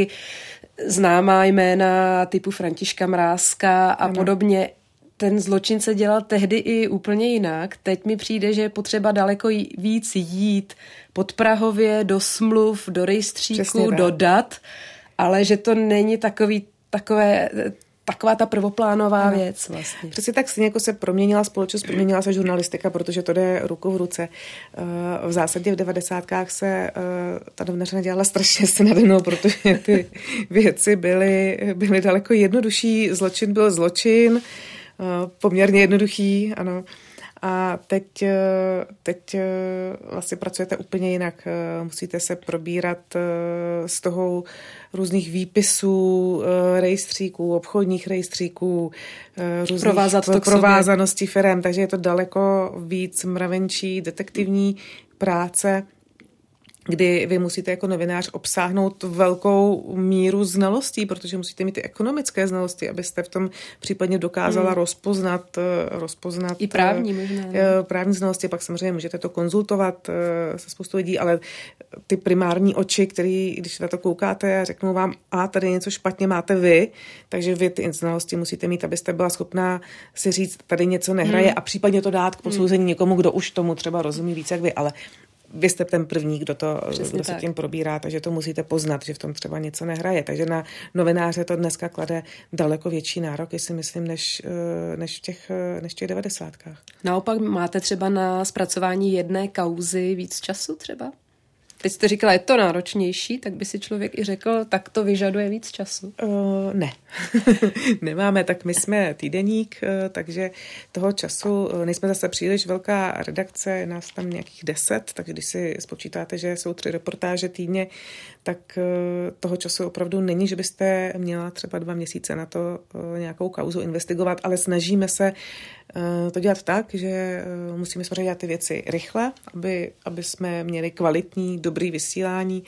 známá jména typu Františka Mrázka a podobně. Ten zločin se dělal tehdy i úplně jinak. Teď mi přijde, že je potřeba daleko víc jít podprahově do smluv, do rejstříku, do dat, ale že to není taková ta prvoplánová věc vlastně. Přesně tak, stejně jako se proměnila společnost, proměnila se žurnalistika, protože to jde ruku v ruce. V zásadě v 90. se ta novinařina dělala strašně se nade mnou, protože ty věci byly daleko jednodušší. Zločin byl zločin, poměrně jednoduchý, ano. A teď vlastně pracujete úplně jinak. Musíte se probírat s toho různých výpisů, rejstříků, obchodních rejstříků, různých provázaností firem. Takže je to daleko víc mravenčí detektivní práce, kdy vy musíte jako novinář obsáhnout velkou míru znalostí, protože musíte mít ty ekonomické znalosti, abyste v tom případně dokázala rozpoznat i právní možná. Právní znalosti, pak samozřejmě můžete to konzultovat se spoustou lidí, ale ty primární oči, který, když na to koukáte a řeknou vám, a tady něco špatně máte vy, takže vy ty znalosti musíte mít, abyste byla schopná si říct, tady něco nehraje a případně to dát k posouzení někomu, kdo už tomu třeba rozumí víc jak vy, ale vy jste ten první, kdo se tím probírá, takže to musíte poznat, že v tom třeba něco nehraje. Takže na novináře to dneska klade daleko větší nároky, si myslím, než v těch 90. Naopak máte třeba na zpracování jedné kauzy víc času třeba? Teď jste říkala, je to náročnější, tak by si člověk i řekl, tak to vyžaduje víc času. Ne. Nemáme, tak my jsme týdeník, takže toho času nejsme zase příliš velká redakce, je nás tam nějakých 10, takže když si spočítáte, že jsou 3 reportáže týdně, tak toho času opravdu není, že byste měla třeba 2 měsíce na to nějakou kauzu investigovat, ale snažíme se to dělat tak, že musíme samozřejmě dělat ty věci rychle, aby jsme měli kvalitní, dobrý vysílání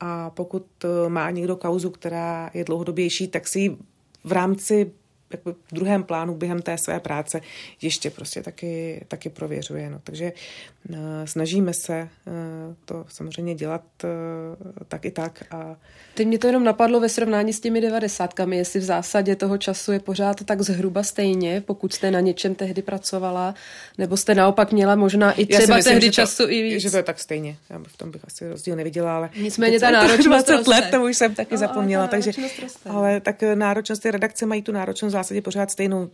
a pokud má někdo kauzu, která je dlouhodobější, tak si ji v rámci jakoby v druhém plánu během té své práce ještě prostě taky prověřuje. No. Takže snažíme se to samozřejmě dělat tak i tak. A... Teď mě to jenom napadlo ve srovnání s těmi 90kami, jestli v zásadě toho času je pořád tak zhruba stejně, pokud jste na něčem tehdy pracovala, nebo jste naopak měla možná i třeba myslím, tehdy času i víc. Že to je tak stejně. Já v tom bych asi rozdíl neviděla, ale... Nicméně ta náročnost roste. 20 let, to už jsem taky zapomněla. Takže, ale tak náročnost, ty redakce mají tu náročnost v zásadě pořád stejnou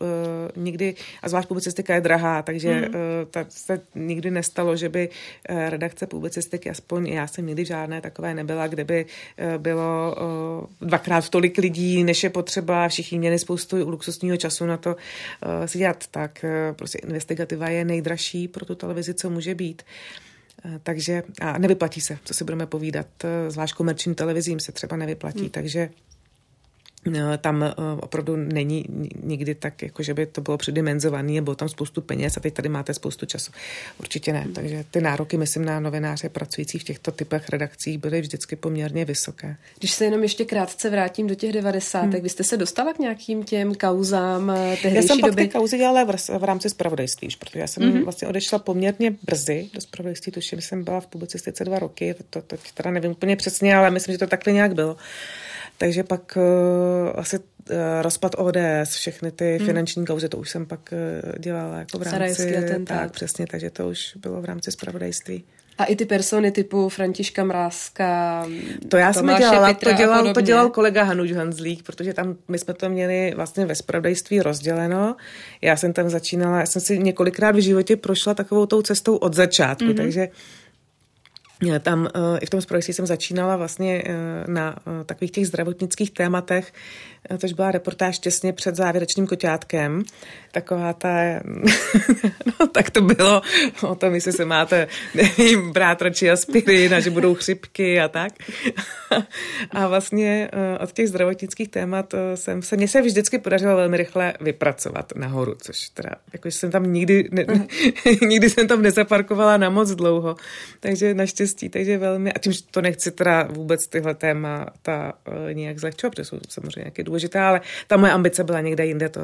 nikdy, a zvlášť publicistika je drahá, takže ta se nikdy nestalo, že by redakce publicistiky, aspoň já jsem nikdy žádné takové nebyla, kde by bylo dvakrát tolik lidí, než je potřeba, všichni měli spoustu luxusního času na to si dělat. Tak prostě investigativa je nejdražší pro tu televizi, co může být. Takže a nevyplatí se, co si budeme povídat, zvlášť komerčním televizím se třeba nevyplatí, takže tam opravdu není nikdy tak, jako že by to bylo předimenzované, bylo tam spoustu peněz a teď tady máte spoustu času. Určitě ne. Takže ty nároky, myslím, na novináře pracující v těchto typech redakcí byly vždycky poměrně vysoké. Když se jenom ještě krátce vrátím do těch 90. Vy jste se dostala k nějakým těm kauzám tehdejší doby? Já jsem pak ty kauzy dělala v rámci zpravodajství, protože já jsem vlastně odešla poměrně brzy do zpravodajství, tuším, jsem byla v publicistice 2 roky, to teda nevím úplně přesně, ale myslím, že to takhle nějak bylo. Takže pak asi rozpad ODS, všechny ty finanční kauzy, to už jsem pak dělala jako v rámci... Sarajevský atentát. Tak, přesně, takže to už bylo v rámci zpravodajství. A i ty persony typu Františka Mrázka, to já jsem dělala, to dělal kolega Hanuš Hanzlík, protože tam my jsme to měli vlastně ve zpravodajství rozděleno. Já jsem tam začínala, já jsem si několikrát v životě prošla takovou tou cestou od začátku, takže... Tam i v tom zpravodajství jsem začínala vlastně na takových těch zdravotnických tématech, což byla reportáž těsně před závěrečným koťátkem. Taková ta... no tak to bylo o tom, jestli se máte, nevím, brát radši aspirin a že budou chřipky a tak. A vlastně od těch zdravotnických témat mně se vždycky podařilo velmi rychle vypracovat nahoru, což teda, jakože jsem tam nikdy jsem tam nezaparkovala na moc dlouho. Takže naštěstí, takže velmi, a tím, že to nechci teda vůbec tyhle témata nějak zlehčovat, protože jsou samozřejmě nějaké důležité, ale ta moje ambice byla někde jinde, to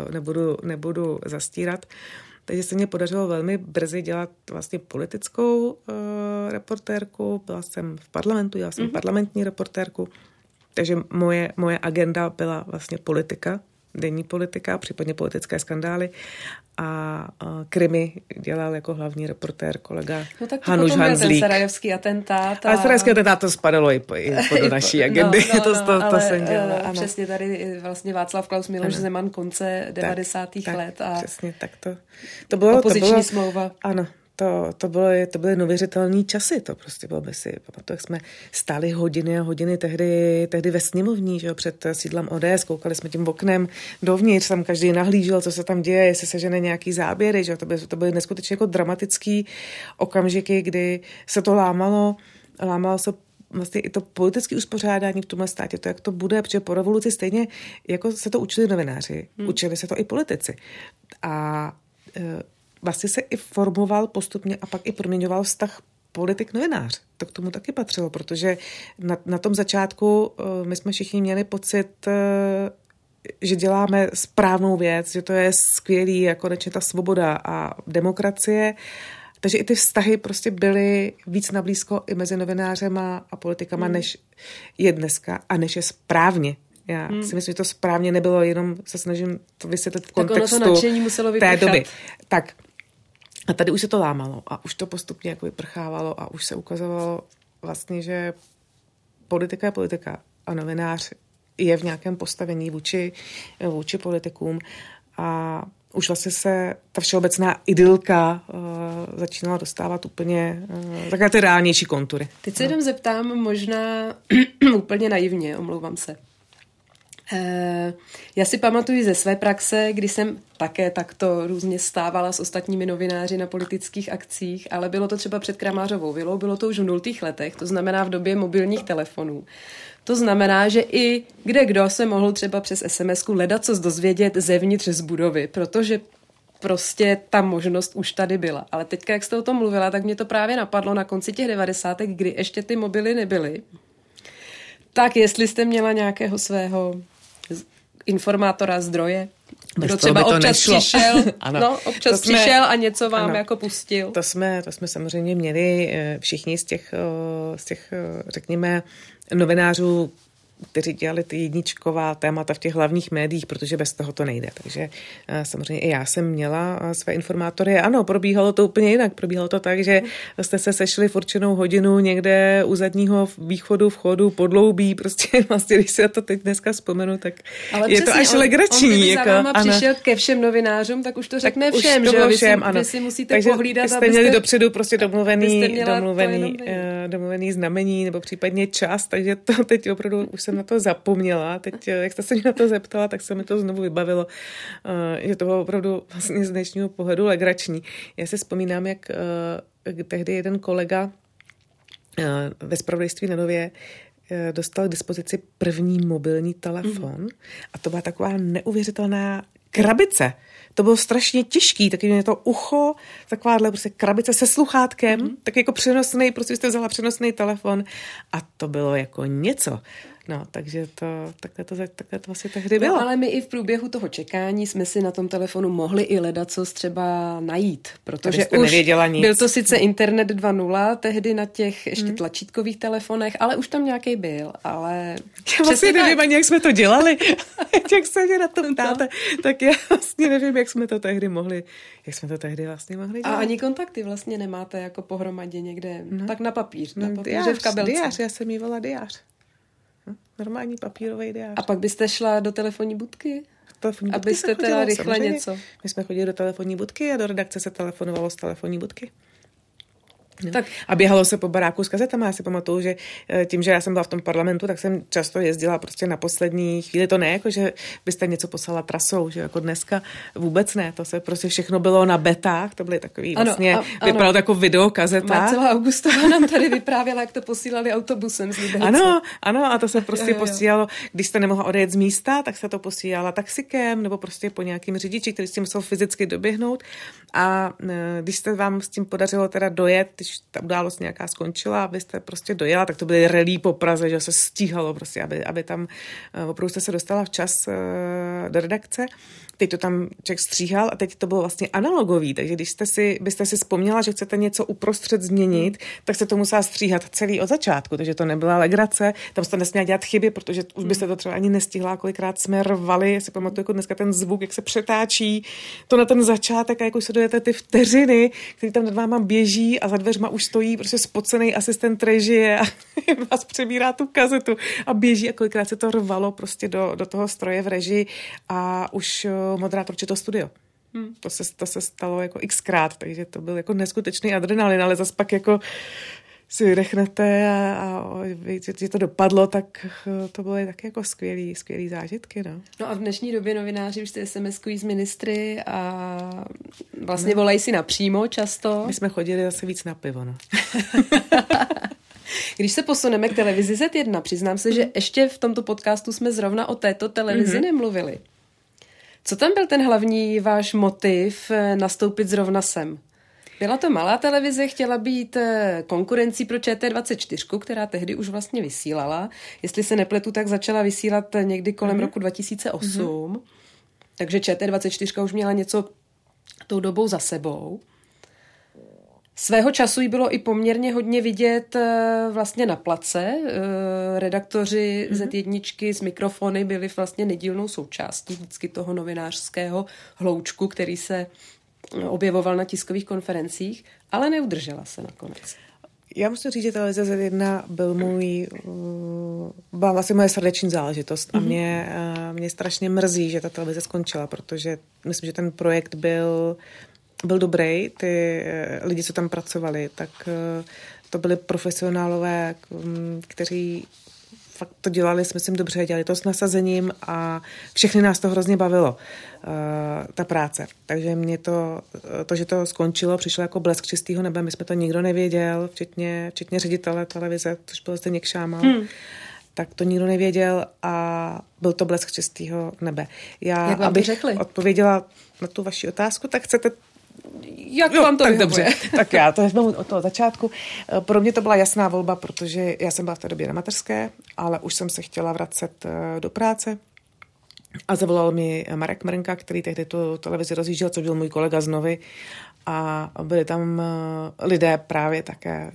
nebudu zastírat. Takže se mě podařilo velmi brzy dělat vlastně politickou reportérku, byla jsem v parlamentu, já jsem parlamentní reportérku, takže moje agenda byla vlastně politika, denní politika, případně politické skandály a krimi dělal jako hlavní reportér kolega Hanuš Hanzlík. Sarajevský atentát. A Sarajevský atentát to spadalo i do naší agendy. To jsem dělala. Ano. Přesně tady vlastně Václav Klaus, Miloš Zeman, konce 90. let. A přesně tak to bylo. Opoziční smlouva. Ano. To byly neuvěřitelné časy, to prostě bylo by si, pamatuju, jak jsme stáli hodiny a hodiny tehdy ve sněmovní, že jo, před sídlem ODS, koukali jsme tím oknem dovnitř, tam každý nahlížel, co se tam děje, jestli se žene nějaký záběry, že jo, to byly neskutečně jako dramatický okamžiky, kdy se to lámalo se vlastně i to politické uspořádání v tomhle státě, to, jak to bude, protože po revoluci stejně jako se to učili novináři, učili se to i politici. A vlastně se i formoval postupně a pak i proměňoval vztah politik-novinář. To k tomu taky patřilo, protože na tom začátku my jsme všichni měli pocit, že děláme správnou věc, že to je skvělý, jako konečně ta svoboda a demokracie. Takže i ty vztahy prostě byly víc nablízko i mezi novinářema a politikama, než je dneska a než je správně. Já si myslím, že to správně nebylo, jenom se snažím to vysvětlit v kontextu té doby. Tak a tady už se to lámalo a už to postupně jako vyprchávalo a už se ukazovalo vlastně, že politika je politika a novinář je v nějakém postavení vůči politikům a už vlastně se ta všeobecná idylka začínala dostávat úplně takové ty reálnější kontury. Teď se jenom zeptám možná úplně naivně, omlouvám se. Já si pamatuju ze své praxe, kdy jsem také takto různě stávala s ostatními novináři na politických akcích, ale bylo to třeba před Kramářovou vilou, bylo to už v 2000. letech, to znamená v době mobilních telefonů. To znamená, že i kdekdo se mohl třeba přes SMS-ku ledacos dozvědět zevnitř z budovy, protože prostě ta možnost už tady byla. Ale teďka, jak jste o tom mluvila, tak mě to právě napadlo na konci těch 90., kdy ještě ty mobily nebyly. Tak jestli jste měla nějakého svého informátora, zdroje, Kdo třeba občas přišel, no, občas přišel a něco vám ano, jako pustil. To jsme samozřejmě měli všichni z těch řekněme, novinářů, kteří dělali ty jedničková témata v těch hlavních médiích, protože bez toho to nejde. Takže samozřejmě i já jsem měla své informátory. Ano, probíhalo to úplně jinak. Probíhalo to tak, že jste se sešli v určenou hodinu někde u zadního východu, vchodu, podloubí. Prostě vlastně, když se to teď dneska vzpomenu, tak ale je přesně, to až legrační. Ale kdyby za váma přišel ke všem novinářům, tak už to řekne všem, že vy si musíte takže pohlídat. Takže jste měli dopředu prostě domluvený znamení nebo případně čas, takže to teď opravdu už na to zapomněla. Teď, jak jste se mě na to zeptala, tak se mi to znovu vybavilo, že to bylo opravdu vlastně z dnešního pohledu legrační. Já si vzpomínám, jak tehdy jeden kolega ve zpravodajství na Nově dostal k dispozici první mobilní telefon a to byla taková neuvěřitelná krabice. To bylo strašně těžký, taky mě to ucho, takováhle prostě krabice se sluchátkem, tak jako přenosný, prostě jste vzala přenosný telefon a to bylo jako něco. No, takže takhle to asi tehdy bylo. No, ale my i v průběhu toho čekání jsme si na tom telefonu mohli i ledacos třeba najít, protože už byl to sice internet 2.0, tehdy na těch ještě tlačítkových telefonech, ale už tam nějaký byl, ale... Já vlastně nevím ani, jak jsme to dělali. Jak se mě na to ptáte, tak já vlastně nevím, jak jsme to tehdy vlastně mohli dělat. A ani kontakty vlastně nemáte jako pohromadě někde, tak na papíře v kabelce. Diář, já jsem jívala diář. Normální papírový diář. A pak byste šla do telefonní budky? Abyste teda rychle něco. My jsme chodili do telefonní budky a do redakce se telefonovalo z telefonní budky. No. Tak. A běhalo se po baráku s kazetama. Já si pamatuju, že tím, že já jsem byla v tom parlamentu, tak jsem často jezdila prostě na poslední chvíli. To ne, jako že byste něco poslala trasou, že jako dneska vůbec ne. To se prostě všechno bylo na betách. To byly takový vlastně, vypadalo to jako videokazeta. Marcela Augustová nám tady vyprávěla, jak to posílali autobusem z Liberce. Ano, a to se prostě posílalo. Když jste nemohla odjet z místa, tak se to posílala taxikem nebo prostě po nějakým řidiči, který si musel fyzicky doběhnout. A když se vám s tím podařilo teda dojet, ta událost nějaká skončila, abyste prostě dojela, tak to byly relí po Praze, že se stíhalo prostě, aby tam opravdu jste se dostala včas do redakce. Teď to tam člověk stříhal a teď to bylo vlastně analogový, takže když byste si vzpomněla, že chcete něco uprostřed změnit, tak se to musela stříhat celý od začátku, takže to nebyla legrace, tam se nesměla dělat chyby, protože už byste to třeba ani nestihla, kolikrát jsme rvali, já si pamatuju jako dneska ten zvuk, jak se přetáčí, to na ten začátek a jak už se dojete ty vteřiny, který tam nad váma běží a za dveřma už stojí prostě spocený asistent režie a vás přebírá tu kazetu a běží a kolikrát se to rvalo prostě do toho stroje v režii a už moderátor četl studio. To se stalo jako xkrát, takže to byl jako neskutečný adrenalin, ale zas pak jako si vydechnete a že to dopadlo, tak to byly taky jako skvělý zážitky. No a v dnešní době novináři už se SMS-kují z ministry a vlastně volají si napřímo často. My jsme chodili zase víc na pivo, no. Když se posuneme k televizi Z1, přiznám se, že ještě v tomto podcastu jsme zrovna o této televizi nemluvili. Co tam byl ten hlavní váš motiv nastoupit zrovna sem? Byla to malá televize, chtěla být konkurencí pro ČT24, která tehdy už vlastně vysílala. Jestli se nepletu, tak začala vysílat někdy kolem roku 2008. Takže ČT24 už měla něco tou dobou za sebou. Svého času jí bylo i poměrně hodně vidět vlastně na place. Redaktoři Z1 s mikrofony byli vlastně nedílnou součástí vždycky toho novinářského hloučku, který se objevoval na tiskových konferencích, ale neudržela se nakonec. Já musím říct, že televize Z1 byla vlastně moje srdeční záležitost a mě strašně mrzí, že ta televize skončila, protože myslím, že ten projekt byl dobrý, ty lidi, co tam pracovali, tak to byli profesionálové, kteří fakt to dělali, myslím, dobře, dělali to s nasazením a všechny nás to hrozně bavilo, ta práce. Takže mě to, že to skončilo, přišlo jako blesk čistého nebe, my jsme to nikdo nevěděl, včetně ředitele televize, což byl Zdeněk Šámal, tak to nikdo nevěděl a byl to blesk čistého nebe. Já, abych odpověděla na tu vaši otázku, tak chcete jak vám to dobře. Tak já to vezmu od toho začátku. Pro mě to byla jasná volba, protože já jsem byla v té době na mateřské, ale už jsem se chtěla vracet do práce. A zavolal mi Marek Mrnka, který tehdy tu televizi rozjížděl, co byl můj kolega z Novy. A byli tam lidé právě také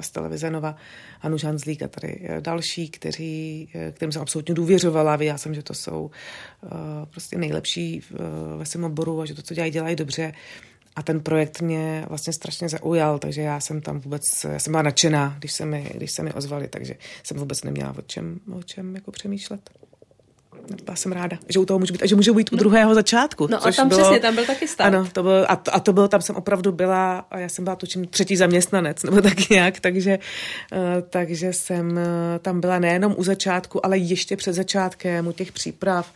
z televize Nova, Hanuš Hanzlík a tady další, kterým jsem absolutně důvěřovala. Věděla jsem, že to jsou prostě nejlepší ve svém oboru a že to, co dělají dobře. A ten projekt mě vlastně strašně zaujal, takže já jsem byla nadšená, když se mi ozvali, takže jsem vůbec neměla o čem jako přemýšlet. Já jsem ráda, že u toho můžu být a že můžu být u druhého začátku. No a tam bylo, přesně, tam byl taky stát. Ano, to bylo, a to bylo, tam jsem opravdu byla, a já jsem byla tučím třetí zaměstnanec, nebo tak nějak, takže jsem tam byla nejenom u začátku, ale ještě před začátkem u těch příprav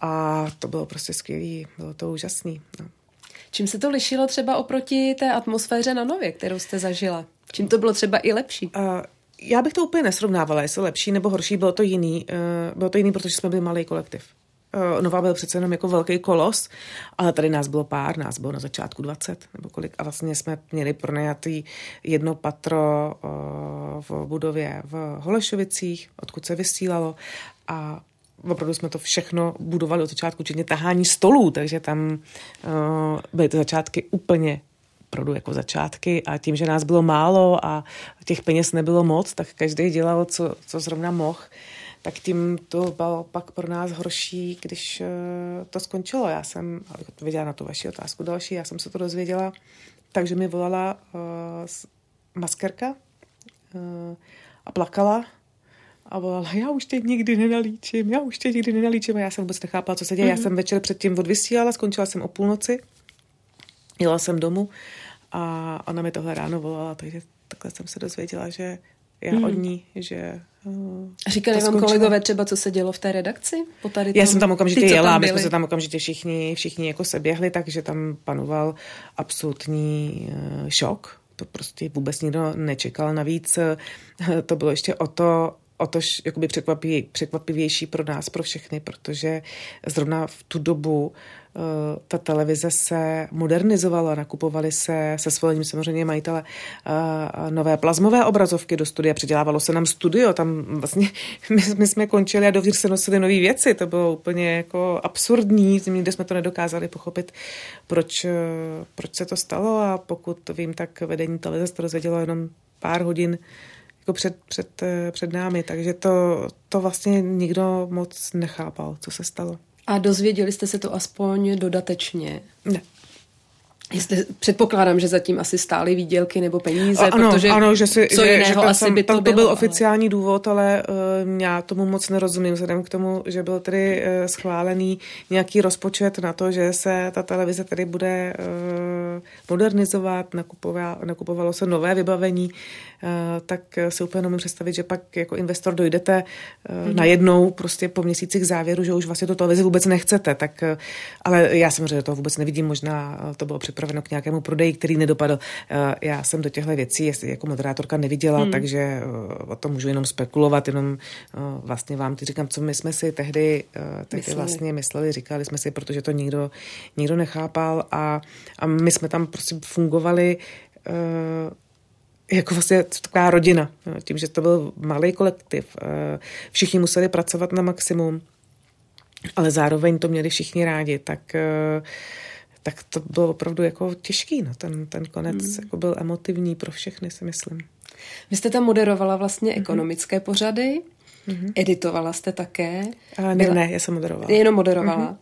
a to bylo prostě skvělý, bylo to úžasný. No. Čím se to lišilo třeba oproti té atmosféře na Nově, kterou jste zažila? Čím to bylo třeba i lepší? Já bych to úplně nesrovnávala, jestli lepší nebo horší, bylo to jiný, protože jsme byli malý kolektiv. Nová byl přece jenom jako velký kolos, ale tady nás bylo na začátku 20 nebo kolik a vlastně jsme měli pronajatý jedno patro v budově v Holešovicích, odkud se vysílalo a opravdu jsme to všechno budovali od začátku, včetně tahání stolů, takže tam byly ty začátky úplně opravdu jako začátky a tím, že nás bylo málo a těch peněz nebylo moc, tak každý dělal, co zrovna mohl, tak tím to bylo pak pro nás horší, když to skončilo. Já jsem, abych odpověděla na tu vaši otázku další, já jsem se to dozvěděla, takže mi volala maskerka a plakala a volala, já už tě nikdy nenalíčím a já jsem vůbec nechápala, co se děje. Mm-hmm. Já jsem večer předtím odvysílala, skončila jsem o půlnoci, jela jsem domů a ona mi tohle ráno volala, takže takhle jsem se dozvěděla, že já od ní, že... Říkali vám kolegové třeba, co se dělo v té redakci? Já jsem tam okamžitě jela, my jsme se tam okamžitě všichni jako se běhli, takže tam panoval absolutní šok. To prostě vůbec nikdo nečekal. Navíc to bylo ještě o to jakoby překvapivější pro nás, pro všechny, protože zrovna v tu dobu ta televize se modernizovala, nakupovaly se svolením samozřejmě majitele nové plazmové obrazovky do studia, předělávalo se nám studio, tam vlastně my jsme končili a dovnitř se nosili nové věci, to bylo úplně jako absurdní, nikdy jsme to nedokázali pochopit, proč se to stalo a pokud vím, tak vedení televize to dozvědělo jenom pár hodin jako před námi, takže to vlastně nikdo moc nechápal, co se stalo. A dozvěděli jste se to aspoň dodatečně? Ne. Jestli, předpokládám, že zatím asi stály výdělky nebo peníze, ano, že to byl oficiální důvod, ale já tomu moc nerozumím, vzhledem k tomu, že byl tedy schválený nějaký rozpočet na to, že se ta televize tady bude modernizovat, nakupovalo se nové vybavení, tak si úplně nemůžu představit, že pak jako investor dojdete najednou prostě po měsících závěru, že už vlastně tu televizi vůbec nechcete, tak, ale já samozřejmě to vůbec nevidím, možná to bylo připraveno k nějakému prodeji, který nedopadl. Já jsem do těchto věcí, jestli jako moderátorka neviděla, takže o tom můžu jenom spekulovat, jenom vlastně vám teď říkám, co my jsme si tehdy vlastně mysleli, říkali jsme si, protože to nikdo nechápal a my jsme tam prostě fungovali jako vlastně taková rodina. Tím, že to byl malý kolektiv, všichni museli pracovat na maximum, ale zároveň to měli všichni rádi, tak to bylo opravdu jako těžký. No. Ten konec jako byl emotivní pro všechny, si myslím. Vy jste tam moderovala vlastně ekonomické pořady, editovala jste také. Ne, já jsem moderovala. Jenom moderovala.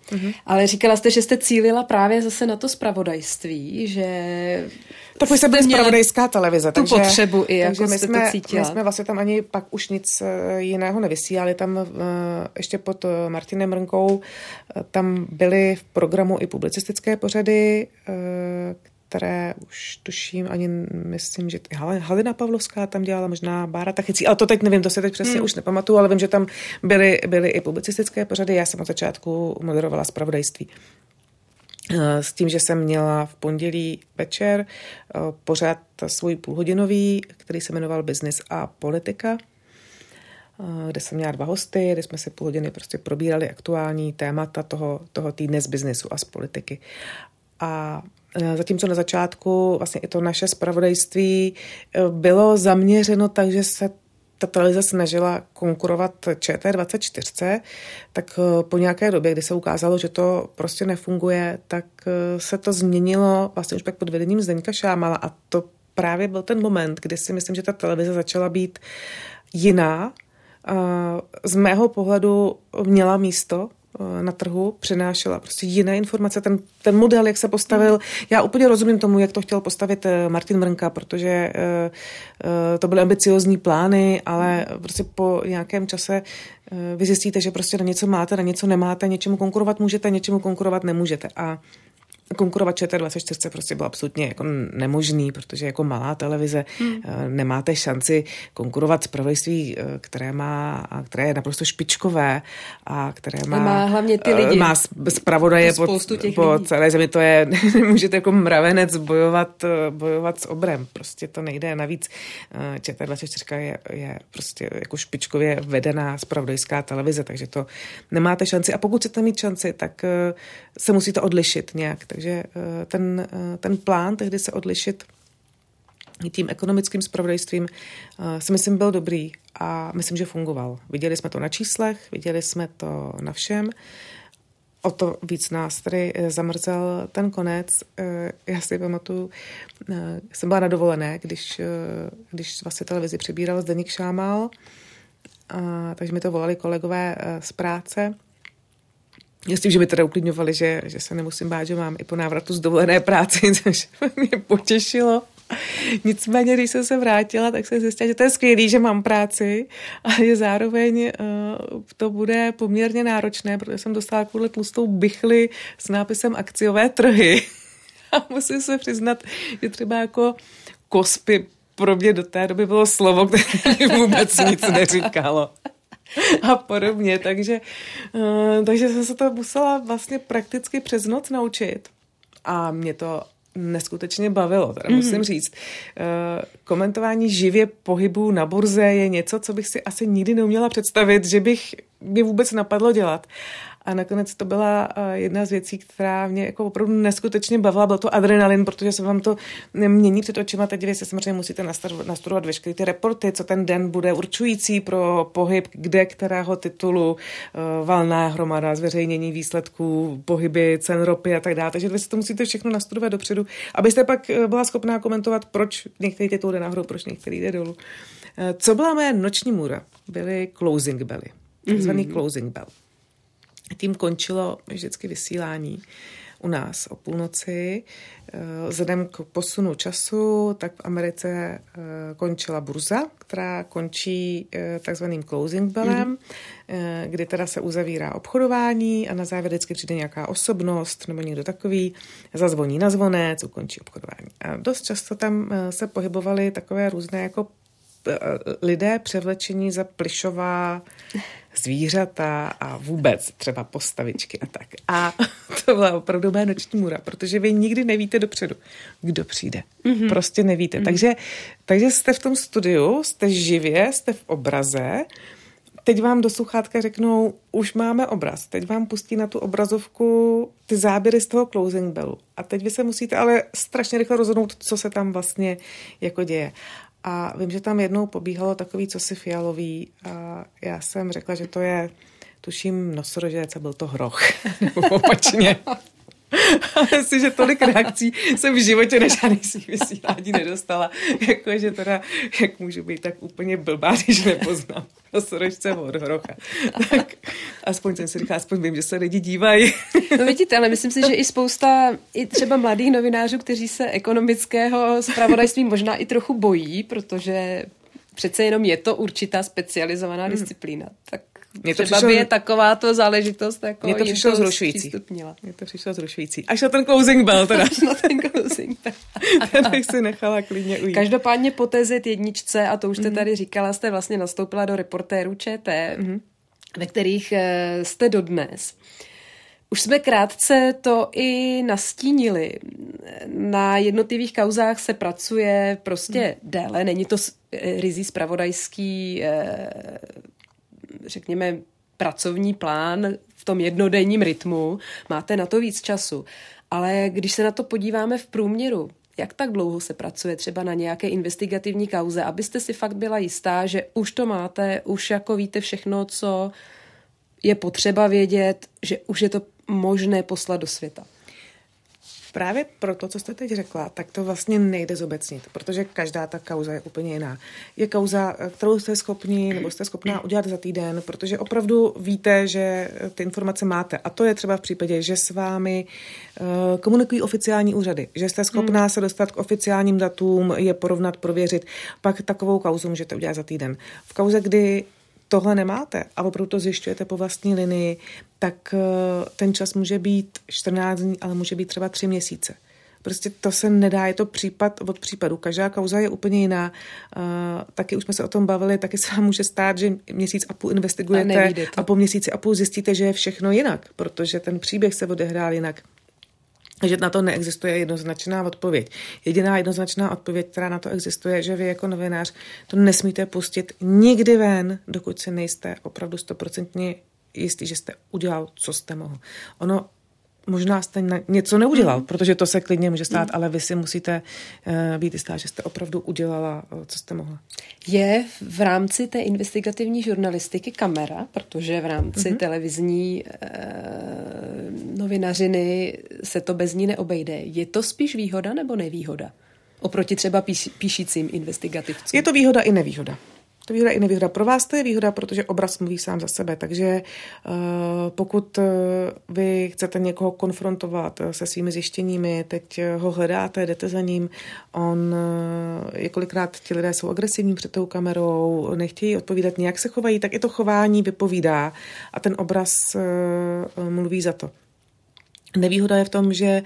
Ale říkala jste, že jste cílila právě zase na to zpravodajství, že... Tak my jsme byli zpravodajská televize, takže... Tu potřebu i, jako jste to cítila. My jsme vlastně tam ani pak už nic jiného nevysílali. Tam ještě pod Martinem Mrnkou tam byly v programu i publicistické pořady, které už tuším, ani myslím, že Halina Pavlovská tam dělala, možná Bára Tachycí, ale to teď nevím, to se teď přesně už nepamatuju, ale vím, že tam byly i publicistické pořady. Já jsem od začátku moderovala zpravodajství. S tím, že jsem měla v pondělí večer pořád svůj půlhodinový, který se jmenoval Business a politika, kde jsem měla dva hosty, kde jsme si půl hodiny prostě probírali aktuální témata toho týdne z biznesu a z politiky. A zatímco na začátku vlastně i to naše zpravodajství bylo zaměřeno tak, že se ta televize snažila konkurovat ČT24, tak po nějaké době, kdy se ukázalo, že to prostě nefunguje, tak se to změnilo vlastně už pak pod vedením Zdeňka Šámala a to právě byl ten moment, kdy si myslím, že ta televize začala být jiná. Z mého pohledu měla místo na trhu, přinášela prostě jiné informace, ten model, jak se postavil. Já úplně rozumím tomu, jak to chtěl postavit Martin Mrnka, protože to byly ambiciozní plány, ale prostě po nějakém čase vy zjistíte, že prostě na něco máte, na něco nemáte, něčemu konkurovat můžete, něčemu konkurovat nemůžete. A konkurovat ČT24 prostě bylo absolutně jako nemožný, protože jako malá televize nemáte šanci konkurovat zpravodajství, které má, které je naprosto špičkové a které má, hlavně ty lidi. Má zpravodaje po celé zemi, to je, můžete jako mravenec bojovat s obrem, prostě to nejde. Navíc ČT24 je prostě jako špičkově vedená zpravodajská televize, takže to nemáte šanci a pokud chcete mít šanci, tak se musíte odlišit nějak. Takže ten plán tehdy se odlišit tím ekonomickým zpravodajstvím si myslím byl dobrý a myslím, že fungoval. Viděli jsme to na číslech, viděli jsme to na všem. O to víc nás tady zamrzal ten konec. Já si pamatuju, jsem byla na dovolené, když vlastně televizi přebíral Zdeněk Šámal, takže mi to volali kolegové z práce. S tím, že mi teda uklidňovali, že se nemusím bát, že mám i po návratu z dovolené práci, což mě potěšilo. Nicméně, když jsem se vrátila, tak jsem zjistila, že to je skvělý, že mám práci, ale zároveň to bude poměrně náročné, protože jsem dostala kvůli tlustou bichli s nápisem akciové trhy. A musím se přiznat, že třeba jako kospy pro mě do té doby bylo slovo, které vůbec nic neříkalo. A podobně, takže jsem se to musela vlastně prakticky přes noc naučit a mě to neskutečně bavilo, teda musím říct. Komentování živě pohybů na burze je něco, co bych si asi nikdy neuměla představit, že bych mě vůbec napadlo dělat. A nakonec to byla jedna z věcí, která mě jako opravdu neskutečně bavila. Byl to adrenalin, protože se vám to mění před očima. Teď vy se samozřejmě musíte nastudovat veškeré ty reporty, co ten den bude určující pro pohyb, kde kterého titulu, valná hromada, zveřejnění výsledků, pohyby, cen ropy a tak dále. Takže vy si to musíte všechno nastudovat dopředu, abyste pak byla schopná komentovat, proč některý titul jde nahoru, proč některý jde dolů. Co byla moje noční můra? Byly closing belly, takzvaný closing bell. Tím končilo vždycky vysílání u nás o půlnoci. Vzhledem k posunu času, tak v Americe končila burza, která končí takzvaným closing bellem, kdy teda se uzavírá obchodování a na závěr vždycky přijde nějaká osobnost nebo někdo takový, zazvoní na zvonec, ukončí obchodování. A dost často tam se pohybovaly takové různé jako lidé převlečení za plyšová zvířata a vůbec třeba postavičky a tak. A to byla opravdu moje noční můra, protože vy nikdy nevíte dopředu, kdo přijde. Prostě nevíte. Takže jste v tom studiu, jste živě, jste v obraze. Teď vám do sluchátka řeknou, už máme obraz. Teď vám pustí na tu obrazovku ty záběry z toho closing bellu. A teď vy se musíte ale strašně rychle rozhodnout, co se tam vlastně jako děje. A vím, že tam jednou pobíhalo takový cosi fialový a já jsem řekla, že to je, tuším, nosorožec a byl to hroch. Nebo opačně. Myslím, že tolik reakcí jsem v životě na žádných svých vysílání nedostala. Jakože teda, jak můžu být tak úplně blbá, když nepoznám nosorožce od hrocha. Tak aspoň jsem si říkala, aspoň vím, že se lidi dívají. No vidíte, ale myslím si, že i spousta i třeba mladých novinářů, kteří se ekonomického zpravodajství možná i trochu bojí, protože přece jenom je to určitá specializovaná disciplína. Tak třeba by je takováto záležitost jako mě to přišlo zrušující. Až na ten closing bell teda. Ten bych si nechala klidně ujít. Každopádně po té Z1, a to už jste tady říkala, jste vlastně nastoupila do Reportérů ČT, ve kterých jste dodnes. Už jsme krátce to i nastínili. Na jednotlivých kauzách se pracuje prostě déle. Není to ryzí zpravodajský, řekněme, pracovní plán v tom jednodenním rytmu. Máte na to víc času. Ale když se na to podíváme v průměru, Jak tak dlouho se pracuje třeba na nějaké investigativní kauze, abyste si fakt byla jistá, že už to máte, už jako víte všechno, co je potřeba vědět, že už je to možné poslat do světa? Právě pro to, co jste teď řekla, tak to vlastně nejde zobecnit, protože každá ta kauza je úplně jiná. Je kauza, kterou jste schopni nebo jste schopná udělat za týden, protože opravdu víte, že ty informace máte. A to je třeba v případě, že s vámi komunikují oficiální úřady, že jste schopná se dostat k oficiálním datům, je porovnat, prověřit. Pak takovou kauzu můžete udělat za týden. V kauze, kdy tohle nemáte a opravdu to zjišťujete po vlastní linii, tak ten čas může být 14 dní, ale může být třeba 3 měsíce. Prostě to se nedá, je to případ od případu. Každá kauza je úplně jiná. Taky už jsme se o tom bavili, taky se vám může stát, že měsíc a půl investigujete a po měsíci a půl zjistíte, že je všechno jinak, protože ten příběh se odehrál jinak. Že na to neexistuje jednoznačná odpověď. Jediná jednoznačná odpověď, která na to existuje, že vy jako novinář to nesmíte pustit nikdy ven, dokud si nejste opravdu 100% jistý, že jste udělal, co jste mohl. Ono možná jste něco neudělal, protože to se klidně může stát, ale vy si musíte být jistá, že jste opravdu udělala, co jste mohla. Je v rámci té investigativní žurnalistiky kamera, protože v rámci televizní novinařiny se to bez ní neobejde. Je to spíš výhoda nebo nevýhoda? Oproti třeba píšícím investigativcům. Je to výhoda i nevýhoda. To výhoda i nevýhoda. Pro vás to je výhoda, protože obraz mluví sám za sebe, takže pokud vy chcete někoho konfrontovat se svými zjištěními, teď ho hledáte, jdete za ním, kolikrát ti lidé jsou agresivní před tou kamerou, nechtějí odpovídat, nějak se chovají, tak i to chování vypovídá a ten obraz mluví za to. Nevýhoda je v tom, že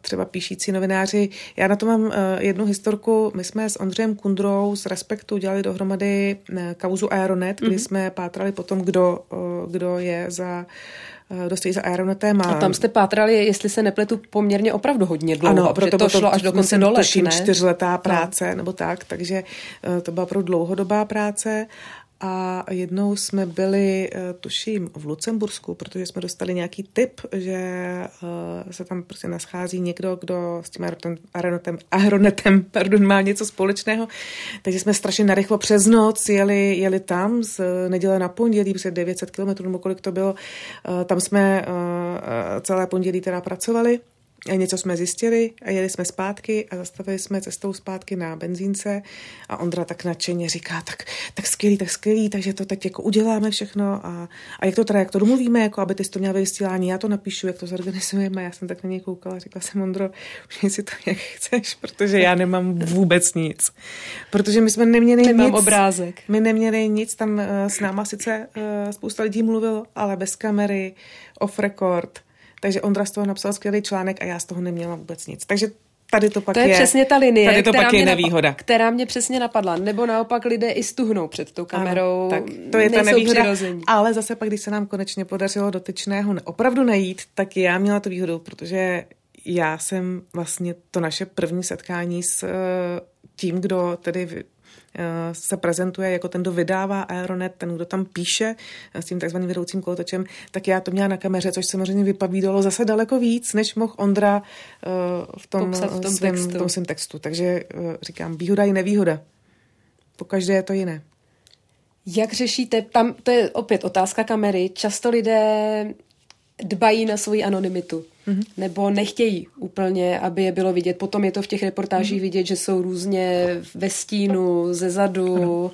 třeba píšící novináři, já na to mám jednu historku, my jsme s Ondřejem Kundrou z Respektu dělali dohromady kauzu Aeronet, kdy jsme pátrali potom, kdo je za kdo stojí za Aeronetem. A tam jste pátrali, jestli se nepletu, poměrně opravdu hodně dlouho. Ano, proto to šlo až do konce dole, tuším, 4letá práce, nebo tak, takže to byla opravdu dlouhodobá práce. A jednou jsme byli, tuším, v Lucembursku, protože jsme dostali nějaký tip, že se tam prostě naschází někdo, kdo s tím Aeronetem má něco společného. Takže jsme strašně narychlo přes noc jeli tam z neděle na pondělí, přes 900 kilometrů, nebo kolik to bylo. Tam jsme celé pondělí teda pracovali. A něco jsme zjistili a jeli jsme zpátky a zastavili jsme cestou zpátky na benzínce a Ondra tak nadšeně říká, tak skvělý, takže to teď jako uděláme všechno a jak to domluvíme, jako aby ty jsi to měla vysílání, já to napíšu, jak to zorganizujeme. Já jsem tak na něj koukala, řekla jsem, Ondro, už si to jak chceš, protože já nemám vůbec nic. Protože my jsme neměli obrázek. My neměli nic, tam s náma sice spousta lidí mluvilo, ale bez kamery, off record. Takže Ondra z toho napsal skvělý článek a já z toho neměla vůbec nic. Takže tady to pak je přesně ta linie, tady to pak je nevýhoda. Která mě přesně napadla. Nebo naopak lidé i stuhnou před tou kamerou. Ano, tak to je ta nevýhoda. Přirození. Ale zase pak, když se nám konečně podařilo dotyčného opravdu najít, tak já měla tu výhodu, protože já jsem vlastně to naše první setkání s tím, kdo tedy se prezentuje jako ten, kdo vydává Aeronet, ten, kdo tam píše s tím takzvaným vedoucím kolotočem, tak já to měla na kameře, což samozřejmě vypovídalo zase daleko víc, než mohl Ondra v tom svém textu. Takže říkám, výhoda i nevýhoda. Pokaždé je to jiné. Jak řešíte, tam to je opět otázka kamery, často lidé dbají na svoji anonymitu. Nebo nechtějí úplně, aby je bylo vidět. Potom je to v těch reportážích vidět, že jsou různě ve stínu, ze zadu.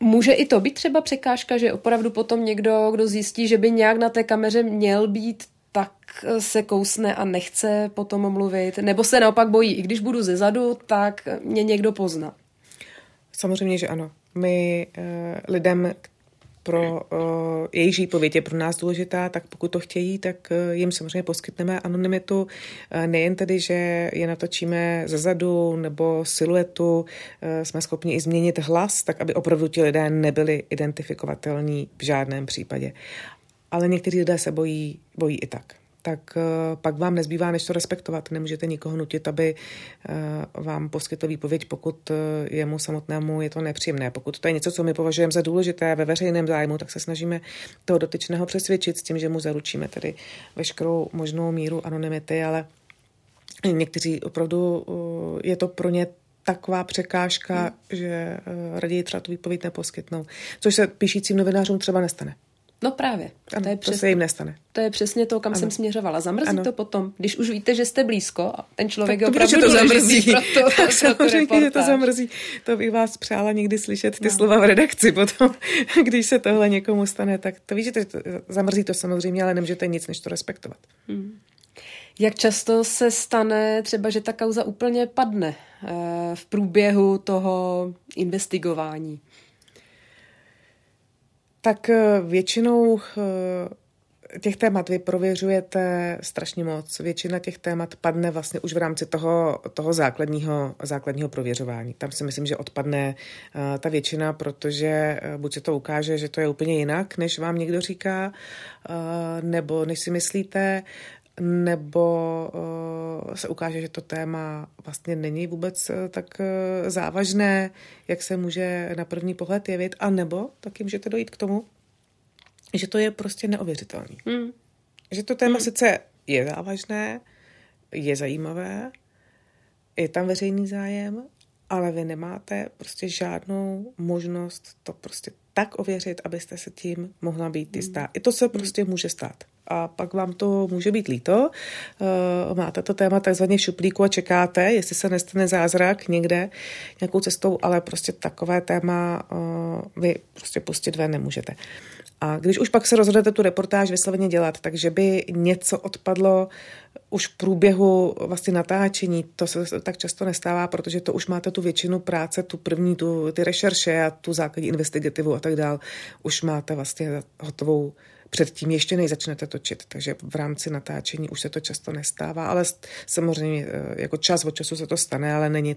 Může i to být třeba překážka, že opravdu potom někdo, kdo zjistí, že by nějak na té kameře měl být, tak se kousne a nechce potom mluvit. Nebo se naopak bojí, i když budu ze zadu, tak mě někdo pozná. Samozřejmě, že ano. My lidem, pro jejich výpověď je pro nás důležitá, tak pokud to chtějí, tak jim samozřejmě poskytneme anonymitu. Nejen tedy, že je natočíme zezadu nebo siluetu, jsme schopni i změnit hlas, tak aby opravdu ti lidé nebyli identifikovatelní v žádném případě. Ale někteří lidé se bojí i tak. Tak pak vám nezbývá, než to respektovat. Nemůžete nikoho nutit, aby vám poskytl výpověď, pokud jemu samotnému je to nepříjemné. Pokud to je něco, co my považujeme za důležité ve veřejném zájmu, tak se snažíme toho dotyčného přesvědčit s tím, že mu zaručíme tedy veškerou možnou míru anonymity, ale Někteří opravdu je to pro ně taková překážka, že raději třeba tu výpověď neposkytnou. Což se píšícím novinářům třeba nestane. No právě. Ano, to je přesně, to se jim nestane. To je přesně to, kam jsem směřovala. Zamrzí to potom, když už víte, že jste blízko a ten člověk je opravdu to zamrzí. Tak samozřejmě, že to zamrzí. To bych vás přála někdy slyšet ty slova v redakci potom, když se tohle někomu stane. Tak to víte, že to zamrzí to samozřejmě, ale nemůžete nic, než to respektovat. Hmm. Jak často se stane třeba, že ta kauza úplně padne v průběhu toho investigování? Tak většinou těch témat vy prověřujete strašně moc. Většina těch témat padne vlastně už v rámci toho základního prověřování. Tam si myslím, že odpadne ta většina, protože buď se to ukáže, že to je úplně jinak, než vám někdo říká, nebo než si myslíte, nebo se ukáže, že to téma vlastně není vůbec tak závažné, jak se může na první pohled jevit, a nebo taky můžete dojít k tomu, že to je prostě neověřitelný. Hmm. Že to téma sice je závažné, je zajímavé, je tam veřejný zájem, ale vy nemáte prostě žádnou možnost to prostě tak ověřit, abyste se tím mohla být jistá. I to se prostě může stát. A pak vám to může být líto. Máte to téma takzvaně v šuplíku a čekáte, jestli se nestane zázrak někde, nějakou cestou, ale prostě takové téma vy prostě pustit ven nemůžete. A když už pak se rozhodnete tu reportáž vysloveně dělat, takže by něco odpadlo už v průběhu vlastně natáčení, to se tak často nestává, protože to už máte tu většinu práce, tu první, ty rešerše a tu základní investigativu a tak dál, už máte vlastně hotovou předtím, ještě než začnete točit, takže v rámci natáčení už se to často nestává, ale samozřejmě jako čas od času se to stane, ale není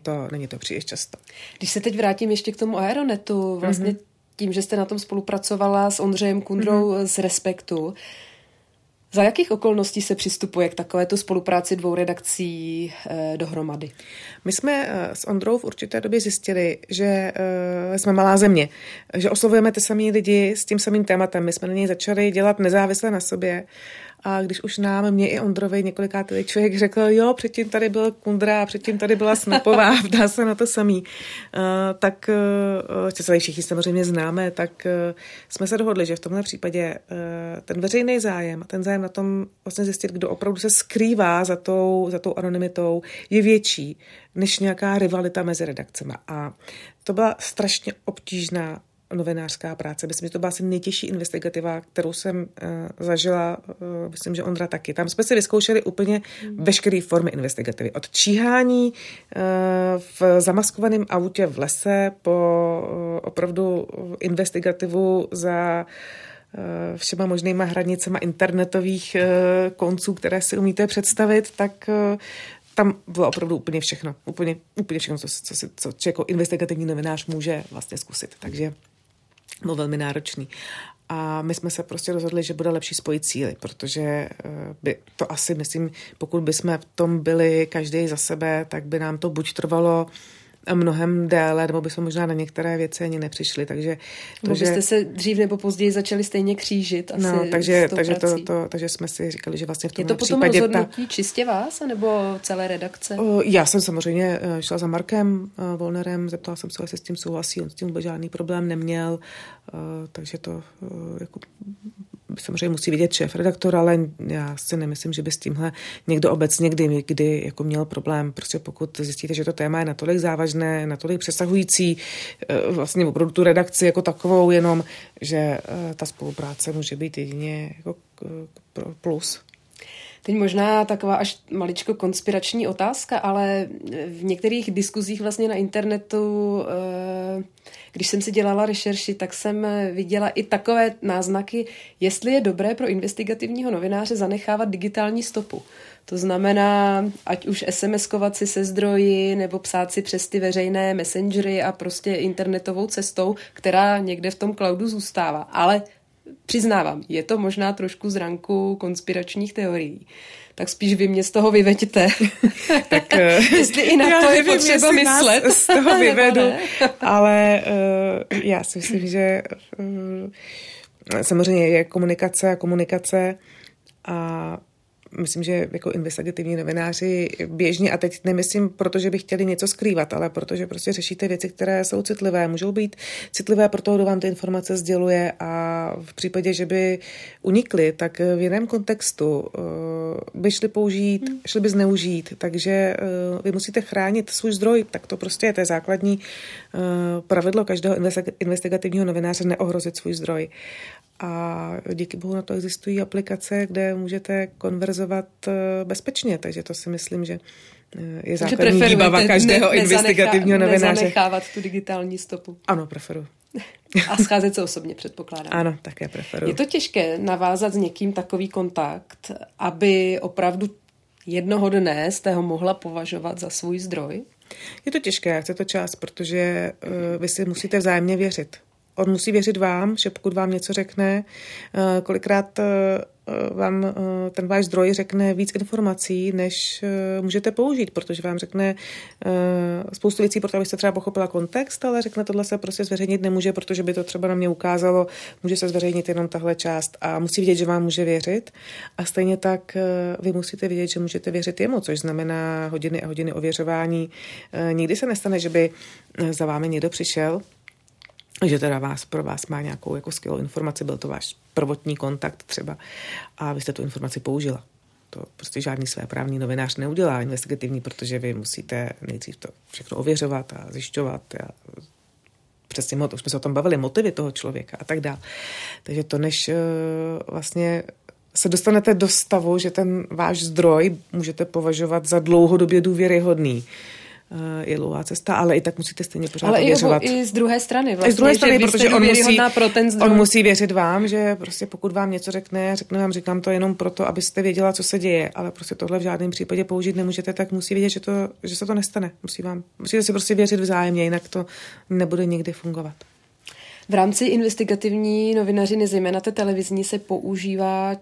to příliš často. Když se teď vrátím ještě k tomu Aeronetu, vlastně tím, že jste na tom spolupracovala s Ondřejem Kunderou z Respektu, za jakých okolností se přistupuje k takovéto spolupráci dvou redakcí dohromady? My jsme s Ondrou v určité době zjistili, že jsme malá země, že oslovujeme ty samý lidi s tím samým tématem. My jsme na něj začali dělat nezávisle na sobě. A když už mě i Ondrovi několikátý člověk řekl, jo, předtím tady byl Kundera, předtím tady byla Snopová, dá se na to samý, tak se všichni samozřejmě známe, tak jsme se dohodli, že v tomhle případě ten veřejný zájem, ten zájem na tom vlastně zjistit, kdo opravdu se skrývá za tou anonymitou, je větší než nějaká rivalita mezi redakcemi. A to byla strašně obtížná novinářská práce. Myslím, že to byla asi nejtěžší investigativa, kterou jsem zažila. Myslím, že Ondra taky. Tam jsme si vyzkoušeli úplně veškeré formy investigativy. Od číhání v zamaskovaném autě v lese po opravdu investigativu za všema možnýma hranicema internetových konců, které si umíte představit, tak tam bylo opravdu úplně všechno. Úplně všechno, co jako investigativní novinář může vlastně zkusit. Takže byl velmi náročný. A my jsme se prostě rozhodli, že bude lepší spojit síly, protože by to asi, myslím, pokud bychom v tom byli každý za sebe, tak by nám to buď trvalo mnohem déle, nebo bychom možná na některé věci ani nepřišli, takže... byste se dřív nebo později začali stejně křížit asi takže jsme si říkali, že vlastně v tomhle případě... Je to potom rozhodnutí čistě vás, nebo celé redakce? Já jsem samozřejmě šla za Markem Volnerem, zeptala jsem se, jestli s tím souhlasí, on s tím vůbec žádný problém neměl, takže to jako... Samozřejmě musí vidět šéf redaktor, ale já si nemyslím, že by s tímhle někdo obecně kdy jako měl problém. Prostě pokud zjistíte, že to téma je natolik závažné, natolik přesahující vlastně opravdu tu redakci jako takovou, jenom že ta spolupráce může být jedině jako plus. Teď možná taková až maličko konspirační otázka, ale v některých diskuzích vlastně na internetu, když jsem si dělala rešerši, tak jsem viděla i takové náznaky, jestli je dobré pro investigativního novináře zanechávat digitální stopu. To znamená, ať už SMS-kovat si se zdroji, nebo psát si přes ty veřejné messengery a prostě internetovou cestou, která někde v tom cloudu zůstává. Ale přiznávám, je to možná trošku z ranku konspiračních teorií. Tak spíš vy mě z toho vyveďte. Tak, jestli i na to je potřeba myslet. Z toho vyvedu, ale já si myslím, že samozřejmě je komunikace a myslím, že jako investigativní novináři běžně, a teď nemyslím, protože by chtěli něco skrývat, ale protože prostě řešíte věci, které jsou citlivé, můžou být citlivé pro toho, kdo vám ty informace sděluje, a v případě, že by unikly, tak v jiném kontextu by šli použít, šli by zneužít, takže vy musíte chránit svůj zdroj, tak to prostě je základní pravidlo každého investigativního novináře, neohrozit svůj zdroj. A díky bohu na to existují aplikace, kde můžete konverzovat bezpečně, takže to si myslím, že je základní výbava každého investigativního novináře. Nezanechávat tu digitální stopu. Ano, preferuji. A scházet se osobně, předpokládám. Ano, také preferuji. Je to těžké navázat s někým takový kontakt, aby opravdu jednoho dne jste ho mohla považovat za svůj zdroj? Je to těžké, chce to čas, protože vy si musíte vzájemně věřit. On musí věřit vám, že pokud vám něco řekne, kolikrát vám ten váš zdroj řekne víc informací, než můžete použít, protože vám řekne spoustu věcí, proto abyste třeba pochopila kontext, ale řekne, tohle se prostě zveřejnit nemůže, protože by to třeba na mě ukázalo, může se zveřejnit jenom tahle část, a musí vědět, že vám může věřit, a stejně tak vy musíte vědět, že můžete věřit jemu, což znamená hodiny a hodiny ověřování. Nikdy se nestane, že by za vámi někdo přišel, že teda pro vás má nějakou jako skvělou informaci, byl to váš prvotní kontakt třeba a vy jste tu informaci použila. To prostě žádný svéprávný novinář neudělá investigativní, protože vy musíte nejdřív to všechno ověřovat a zjišťovat. Přesně, už jsme se o tom bavili, motivy toho člověka a tak dál. Takže to, než vlastně se dostanete do stavu, že ten váš zdroj můžete považovat za dlouhodobě důvěryhodný, je dlouhá cesta, ale i tak musíte stejně pořád ověřovat. Ale i z druhé strany vlastně. Z druhé strany, protože on musí věřit vám, že prostě pokud vám něco řekne vám, říkám to jenom proto, abyste věděla, co se děje, ale prostě tohle v žádném případě použít nemůžete, tak musí vědět, že se to nestane. Musíte si prostě věřit vzájemně, jinak to nebude nikdy fungovat. V rámci investigativní novinařiny, zejména té televizní, se používá,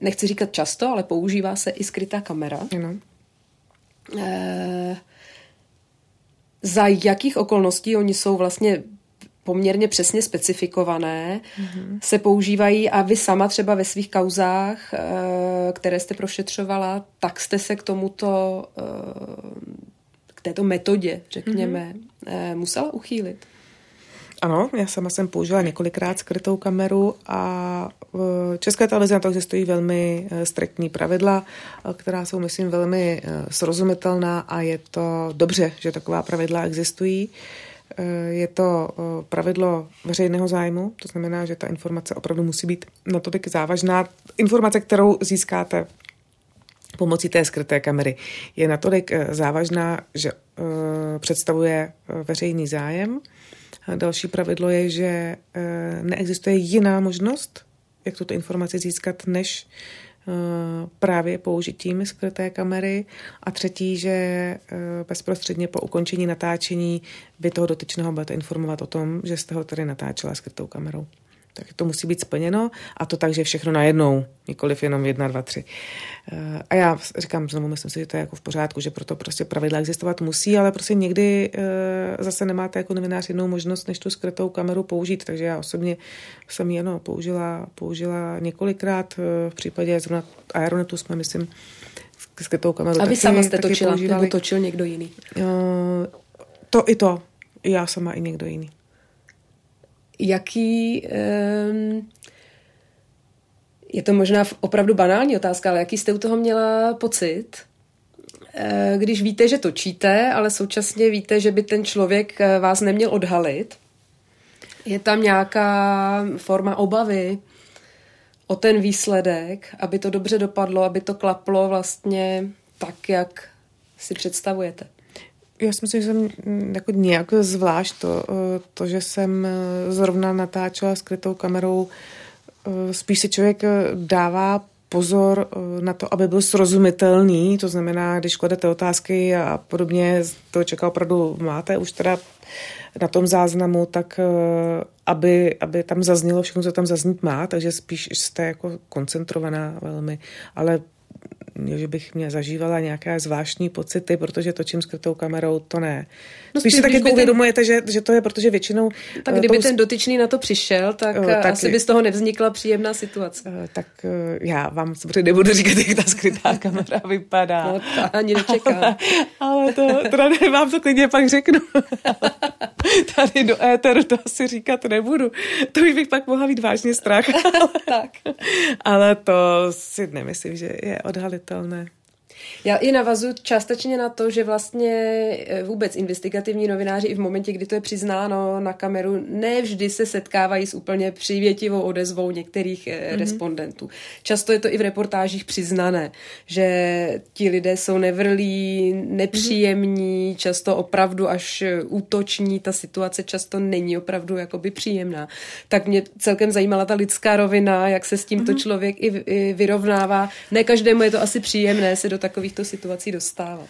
nechci říkat často, ale používá se i skrytá kamera. Ano. Za jakých okolností, oni jsou vlastně poměrně přesně specifikované, se používají, a vy sama třeba ve svých kauzách, které jste prošetřovala, tak jste se k této metodě, řekněme, musela uchýlit? Ano, já sama jsem použila několikrát skrytou kameru a České televize na to existují velmi striktní pravidla, která jsou, myslím, velmi srozumitelná, a je to dobře, že taková pravidla existují. Je to pravidlo veřejného zájmu, to znamená, že ta informace opravdu musí být natolik závažná. Informace, kterou získáte pomocí té skryté kamery, je natolik závažná, že představuje veřejný zájem. Další pravidlo je, že neexistuje jiná možnost, jak tuto informaci získat, než právě použitím skryté kamery. A třetí, že bezprostředně po ukončení natáčení by toho dotyčného budete informovat o tom, že jste ho tady natáčela skrytou kamerou. Tak to musí být splněno, a to tak, že všechno najednou, nikoliv jenom 1, 2, 3. A já říkám znovu, myslím si, že to je jako v pořádku, že proto prostě pravidla existovat musí, ale prostě někdy zase nemáte jako novinář jinou možnost, než tu skrytou kameru použít, takže já osobně jsem ji použila několikrát, v případě zrovna Aeronetu jsme, myslím, skrytou kameru. A vy sama jste točila, nebo točil někdo jiný? To, já sama i někdo jiný. Je to možná opravdu banální otázka, ale jaký jste u toho měla pocit, když víte, že točíte, ale současně víte, že by ten člověk vás neměl odhalit? Je tam nějaká forma obavy o ten výsledek, aby to dobře dopadlo, aby to klaplo vlastně tak, jak si představujete? Já si myslím, že jsem jako nějak zvlášť to, že jsem zrovna natáčela skrytou kamerou, spíš si člověk dává pozor na to, aby byl srozumitelný, to znamená, když kladete otázky a podobně, to čeká opravdu máte už teda na tom záznamu, tak aby tam zaznělo všechno, co tam zaznít má, takže spíš jste jako koncentrovaná velmi, ale že bych mě zažívala nějaké zvláštní pocity, protože točím skrytou kamerou, to ne. No, spíš si tak jako uvědomujete, že to je, protože většinou... Tak kdyby ten dotyčný na to přišel, tak asi by z toho nevznikla příjemná situace. Tak já vám samozřejmě nebudu říkat, jak ta skrytá kamera vypadá. No, ta ani nečekám. Ale to tady vám to klidně pak řeknu. Tady do éteru to asi říkat nebudu. To bych pak mohla mít vážně strach. Tak. Ale to si nemyslím, že je odhalitelné. Já i navazuji částečně na to, že vlastně vůbec investigativní novináři i v momentě, kdy to je přiznáno na kameru, ne vždy se setkávají s úplně přívětivou odezvou některých respondentů. Často je to i v reportážích přiznané, že ti lidé jsou nevrlí, nepříjemní, často opravdu až útoční, ta situace často není opravdu jakoby příjemná. Tak mě celkem zajímala ta lidská rovina, jak se s tímto člověk i vyrovnává. Ne každému je to asi příjemné se do takovýchto situací dostávat.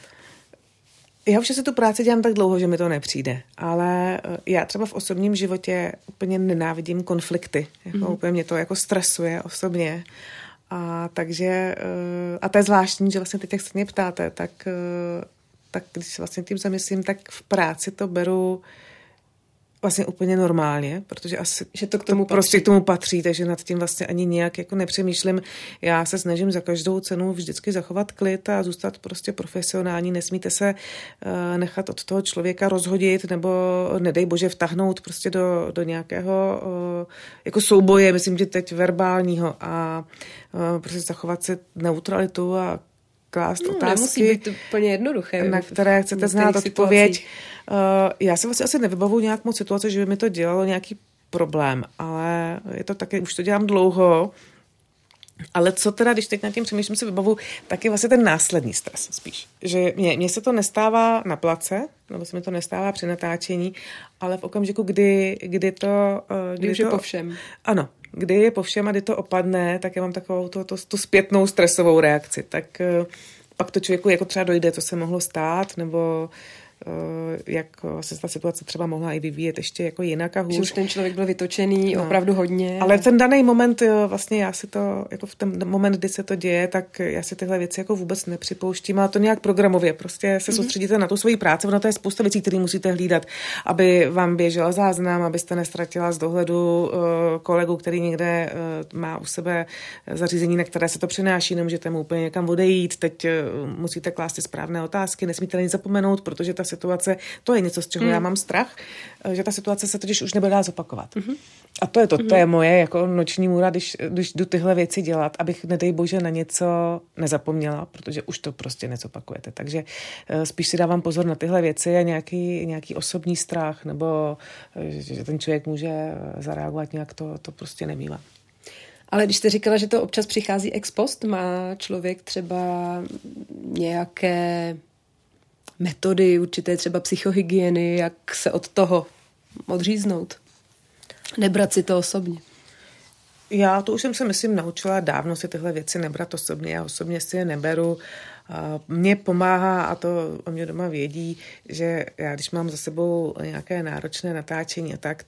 Já už se tu práci dělám tak dlouho, že mi to nepřijde, ale já třeba v osobním životě úplně nenávidím konflikty. Jako úplně mě to jako stresuje osobně. A takže, a to je zvláštní, že vlastně teď, jak se mě ptáte, tak když se vlastně tím zamyslím, tak v práci to beru vlastně úplně normálně, protože asi že to k tomu prostě k tomu patří, takže nad tím vlastně ani nějak jako nepřemýšlím. Já se snažím za každou cenu vždycky zachovat klid a zůstat prostě profesionální. Nesmíte se nechat od toho člověka rozhodit nebo nedej bože vtahnout prostě do nějakého jako souboje, myslím, že teď verbálního a prostě zachovat si neutralitu a klást otázky, nemusí být úplně jednoduché, na které chcete znát odpověď. Já se vlastně asi nevybavuji nějak moc situace, že by mi to dělalo nějaký problém, ale je to taky, už to dělám dlouho, ale co teda, když teď nad tím přemýšlím, si vybavu, tak je vlastně ten následný stres spíš. Že mně se to nestává na place, nebo se mi to nestává při natáčení, ale v okamžiku, kdy už je po všem. Ano. Kdy je po všem a kdy to opadne, tak já mám takovou tu zpětnou stresovou reakci. Tak pak to člověku jako třeba dojde, co se mohlo stát, nebo jak se ta situace třeba mohla i vyvíjet ještě jako jinak a hůř. Že už ten člověk byl vytočený opravdu hodně. Ale ten daný moment, vlastně já si to, jako v ten moment, kdy se to děje, tak já si tyhle věci jako vůbec nepřipouštím, ale to nějak programově. Prostě se soustředíte na tu svoji práci, ono to je spousta věcí, které musíte hlídat, aby vám běžela záznam, abyste nestratila z dohledu kolegu, který někde má u sebe zařízení, na které se to přenáší, nemůžete mu úplně někam odejít, teď musíte klást správné otázky, nesmíte na nic zapomenout, protože ta situace, to je něco, z čeho já mám strach, že ta situace se totiž už nebude dát zopakovat. A to je moje jako noční můra, když jdu tyhle věci dělat, abych, nedej bože, na něco nezapomněla, protože už to prostě nezopakujete. Takže spíš si dávám pozor na tyhle věci a nějaký osobní strach, nebo že ten člověk může zareagovat nějak, to prostě nemývá. Ale když jste říkala, že to občas přichází ex post, má člověk třeba nějaké metody, určité třeba psychohygieny, jak se od toho odříznout. Nebrat si to osobně. Já to už jsem se, myslím, naučila dávno si tyhle věci nebrat osobně. Já osobně si je neberu. Mně pomáhá, a to o mě doma vědí, že já, když mám za sebou nějaké náročné natáčení a tak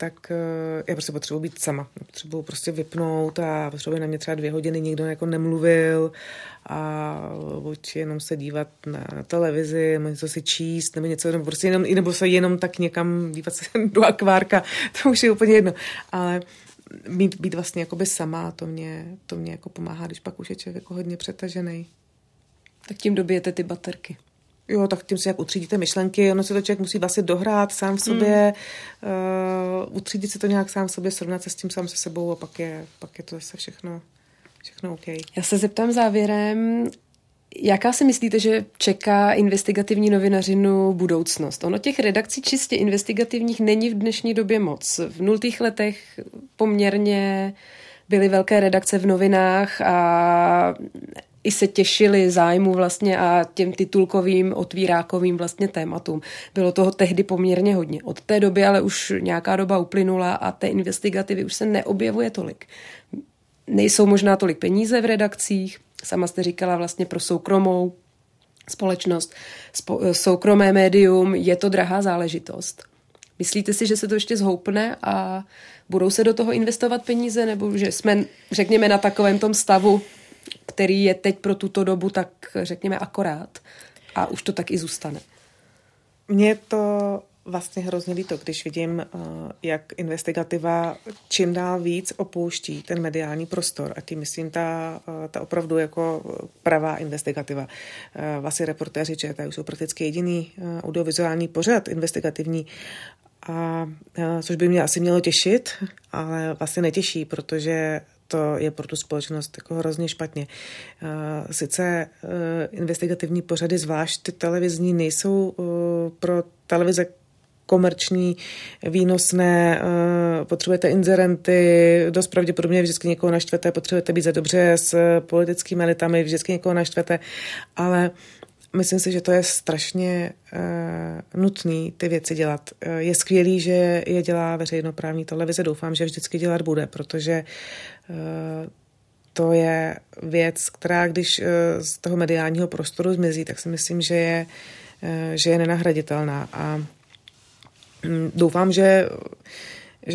já prostě potřebuji být sama. Potřebuji prostě vypnout a potřebuji na mě třeba 2 hodiny nikdo jako nemluvil a buď jenom se dívat na televizi, něco si číst, nebo něco, nebo prostě jenom, nebo se jenom tak někam dívat se do akvárka. To už je úplně jedno. Ale být vlastně jakoby sama, to mě jako pomáhá, když pak už je člověk jako hodně přetažený. Tak tím dobijete ty baterky. Jo, tak tím si jak utřídíte myšlenky, ono se to člověk musí vlastně dohrát sám v sobě, utřídit si to nějak sám v sobě, srovnat se s tím sám se sebou a pak je to zase všechno OK. Já se zeptám závěrem, jaká si myslíte, že čeká investigativní novinařinu budoucnost? Ono těch redakcí čistě investigativních není v dnešní době moc. V 0. letech poměrně byly velké redakce v novinách a i se těšili zájmu vlastně a těm titulkovým, otvírákovým vlastně tématům. Bylo toho tehdy poměrně hodně. Od té doby ale už nějaká doba uplynula a té investigativy už se neobjevuje tolik. Nejsou možná tolik peníze v redakcích, sama jste říkala vlastně pro soukromou společnost, soukromé médium, je to drahá záležitost. Myslíte si, že se to ještě zhoupne a budou se do toho investovat peníze, nebo že jsme, řekněme, na takovém tom stavu který je teď pro tuto dobu tak řekněme akorát a už to tak i zůstane. Mně to vlastně hrozně líto, když vidím, jak investigativa čím dál víc opouští ten mediální prostor. A tím myslím, ta opravdu jako pravá investigativa. Vlastně Reportéři ČT už jsou prakticky jediný audiovizuální pořad investigativní, a což by mě asi mělo těšit, ale vlastně netěší, protože to je pro tu společnost jako hrozně špatně. Sice investigativní pořady, zvlášť ty televizní, nejsou pro televize komerční, výnosné, potřebujete inzerenty, dost pravděpodobně vždycky někoho naštvete, potřebujete být za dobře s politickými elitami, vždycky někoho naštvete, ale myslím si, že to je strašně nutný ty věci dělat. Je skvělý, že je dělá veřejnoprávní televize, doufám, že vždycky dělat bude, protože to je věc, která když z toho mediálního prostoru zmizí, tak si myslím, že je nenahraditelná. A doufám, že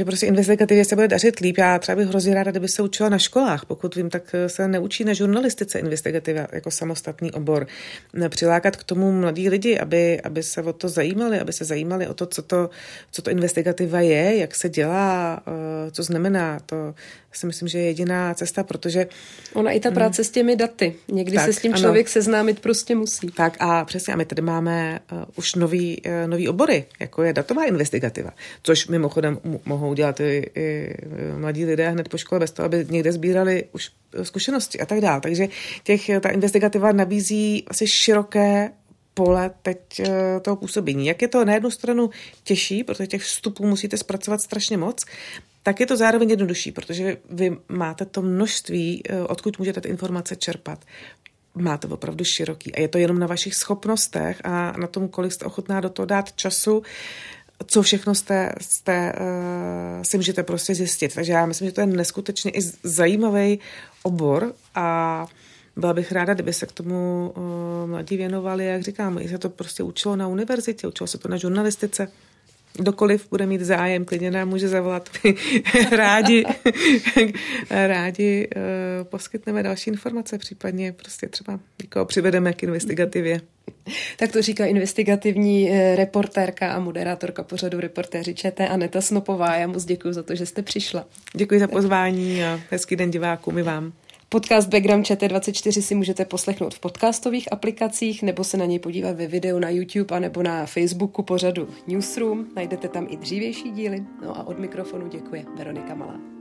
prostě investigativě se bude dařit líp. Já třeba bych hrozně ráda, kdyby se učila na školách. Pokud vím, tak se neučí na žurnalistice investigativa jako samostatný obor. Přilákat k tomu mladí lidi, aby se o to zajímali, aby se zajímali o to, co to investigativa je, jak se dělá, co znamená. To si myslím, že je jediná cesta, protože... Ona i ta práce s těmi daty. Někdy tak, se s tím člověk seznámit prostě musí. Tak a přesně. A my tady máme už nový obory, jako je datová investigativa, což mimochodem mohou dělat i mladí lidé hned po škole bez toho, aby někde sbírali už zkušenosti a tak dále. Takže ta investigativa nabízí asi široké pole teď toho působení. Jak je to na jednu stranu těžší, protože těch vstupů musíte zpracovat strašně moc, tak je to zároveň jednodušší, protože vy máte to množství, odkud můžete ty informace čerpat. Máte opravdu široký a je to jenom na vašich schopnostech a na tom, kolik jste ochotná do toho dát času, co všechno si můžete prostě zjistit. Takže já myslím, že to je neskutečně i zajímavý obor a byla bych ráda, kdyby se k tomu mladí věnovali, jak říkám, i se to prostě učilo na univerzitě, učilo se to na žurnalistice. Kdokoliv bude mít zájem, klidně nám může zavolat. rádi poskytneme další informace, případně prostě třeba někoho přivedeme k investigativě. Tak to říká investigativní reportérka a moderátorka pořadu Reportéři ČT Aneta Snopová. Já moc děkuji za to, že jste přišla. Děkuji za pozvání a hezký den divákům i vám. Podcast Background ČT24 si můžete poslechnout v podcastových aplikacích nebo se na něj podívat ve videu na YouTube a nebo na Facebooku pořadu Newsroom. Najdete tam i dřívější díly. No a od mikrofonu děkuje Veronika Malá.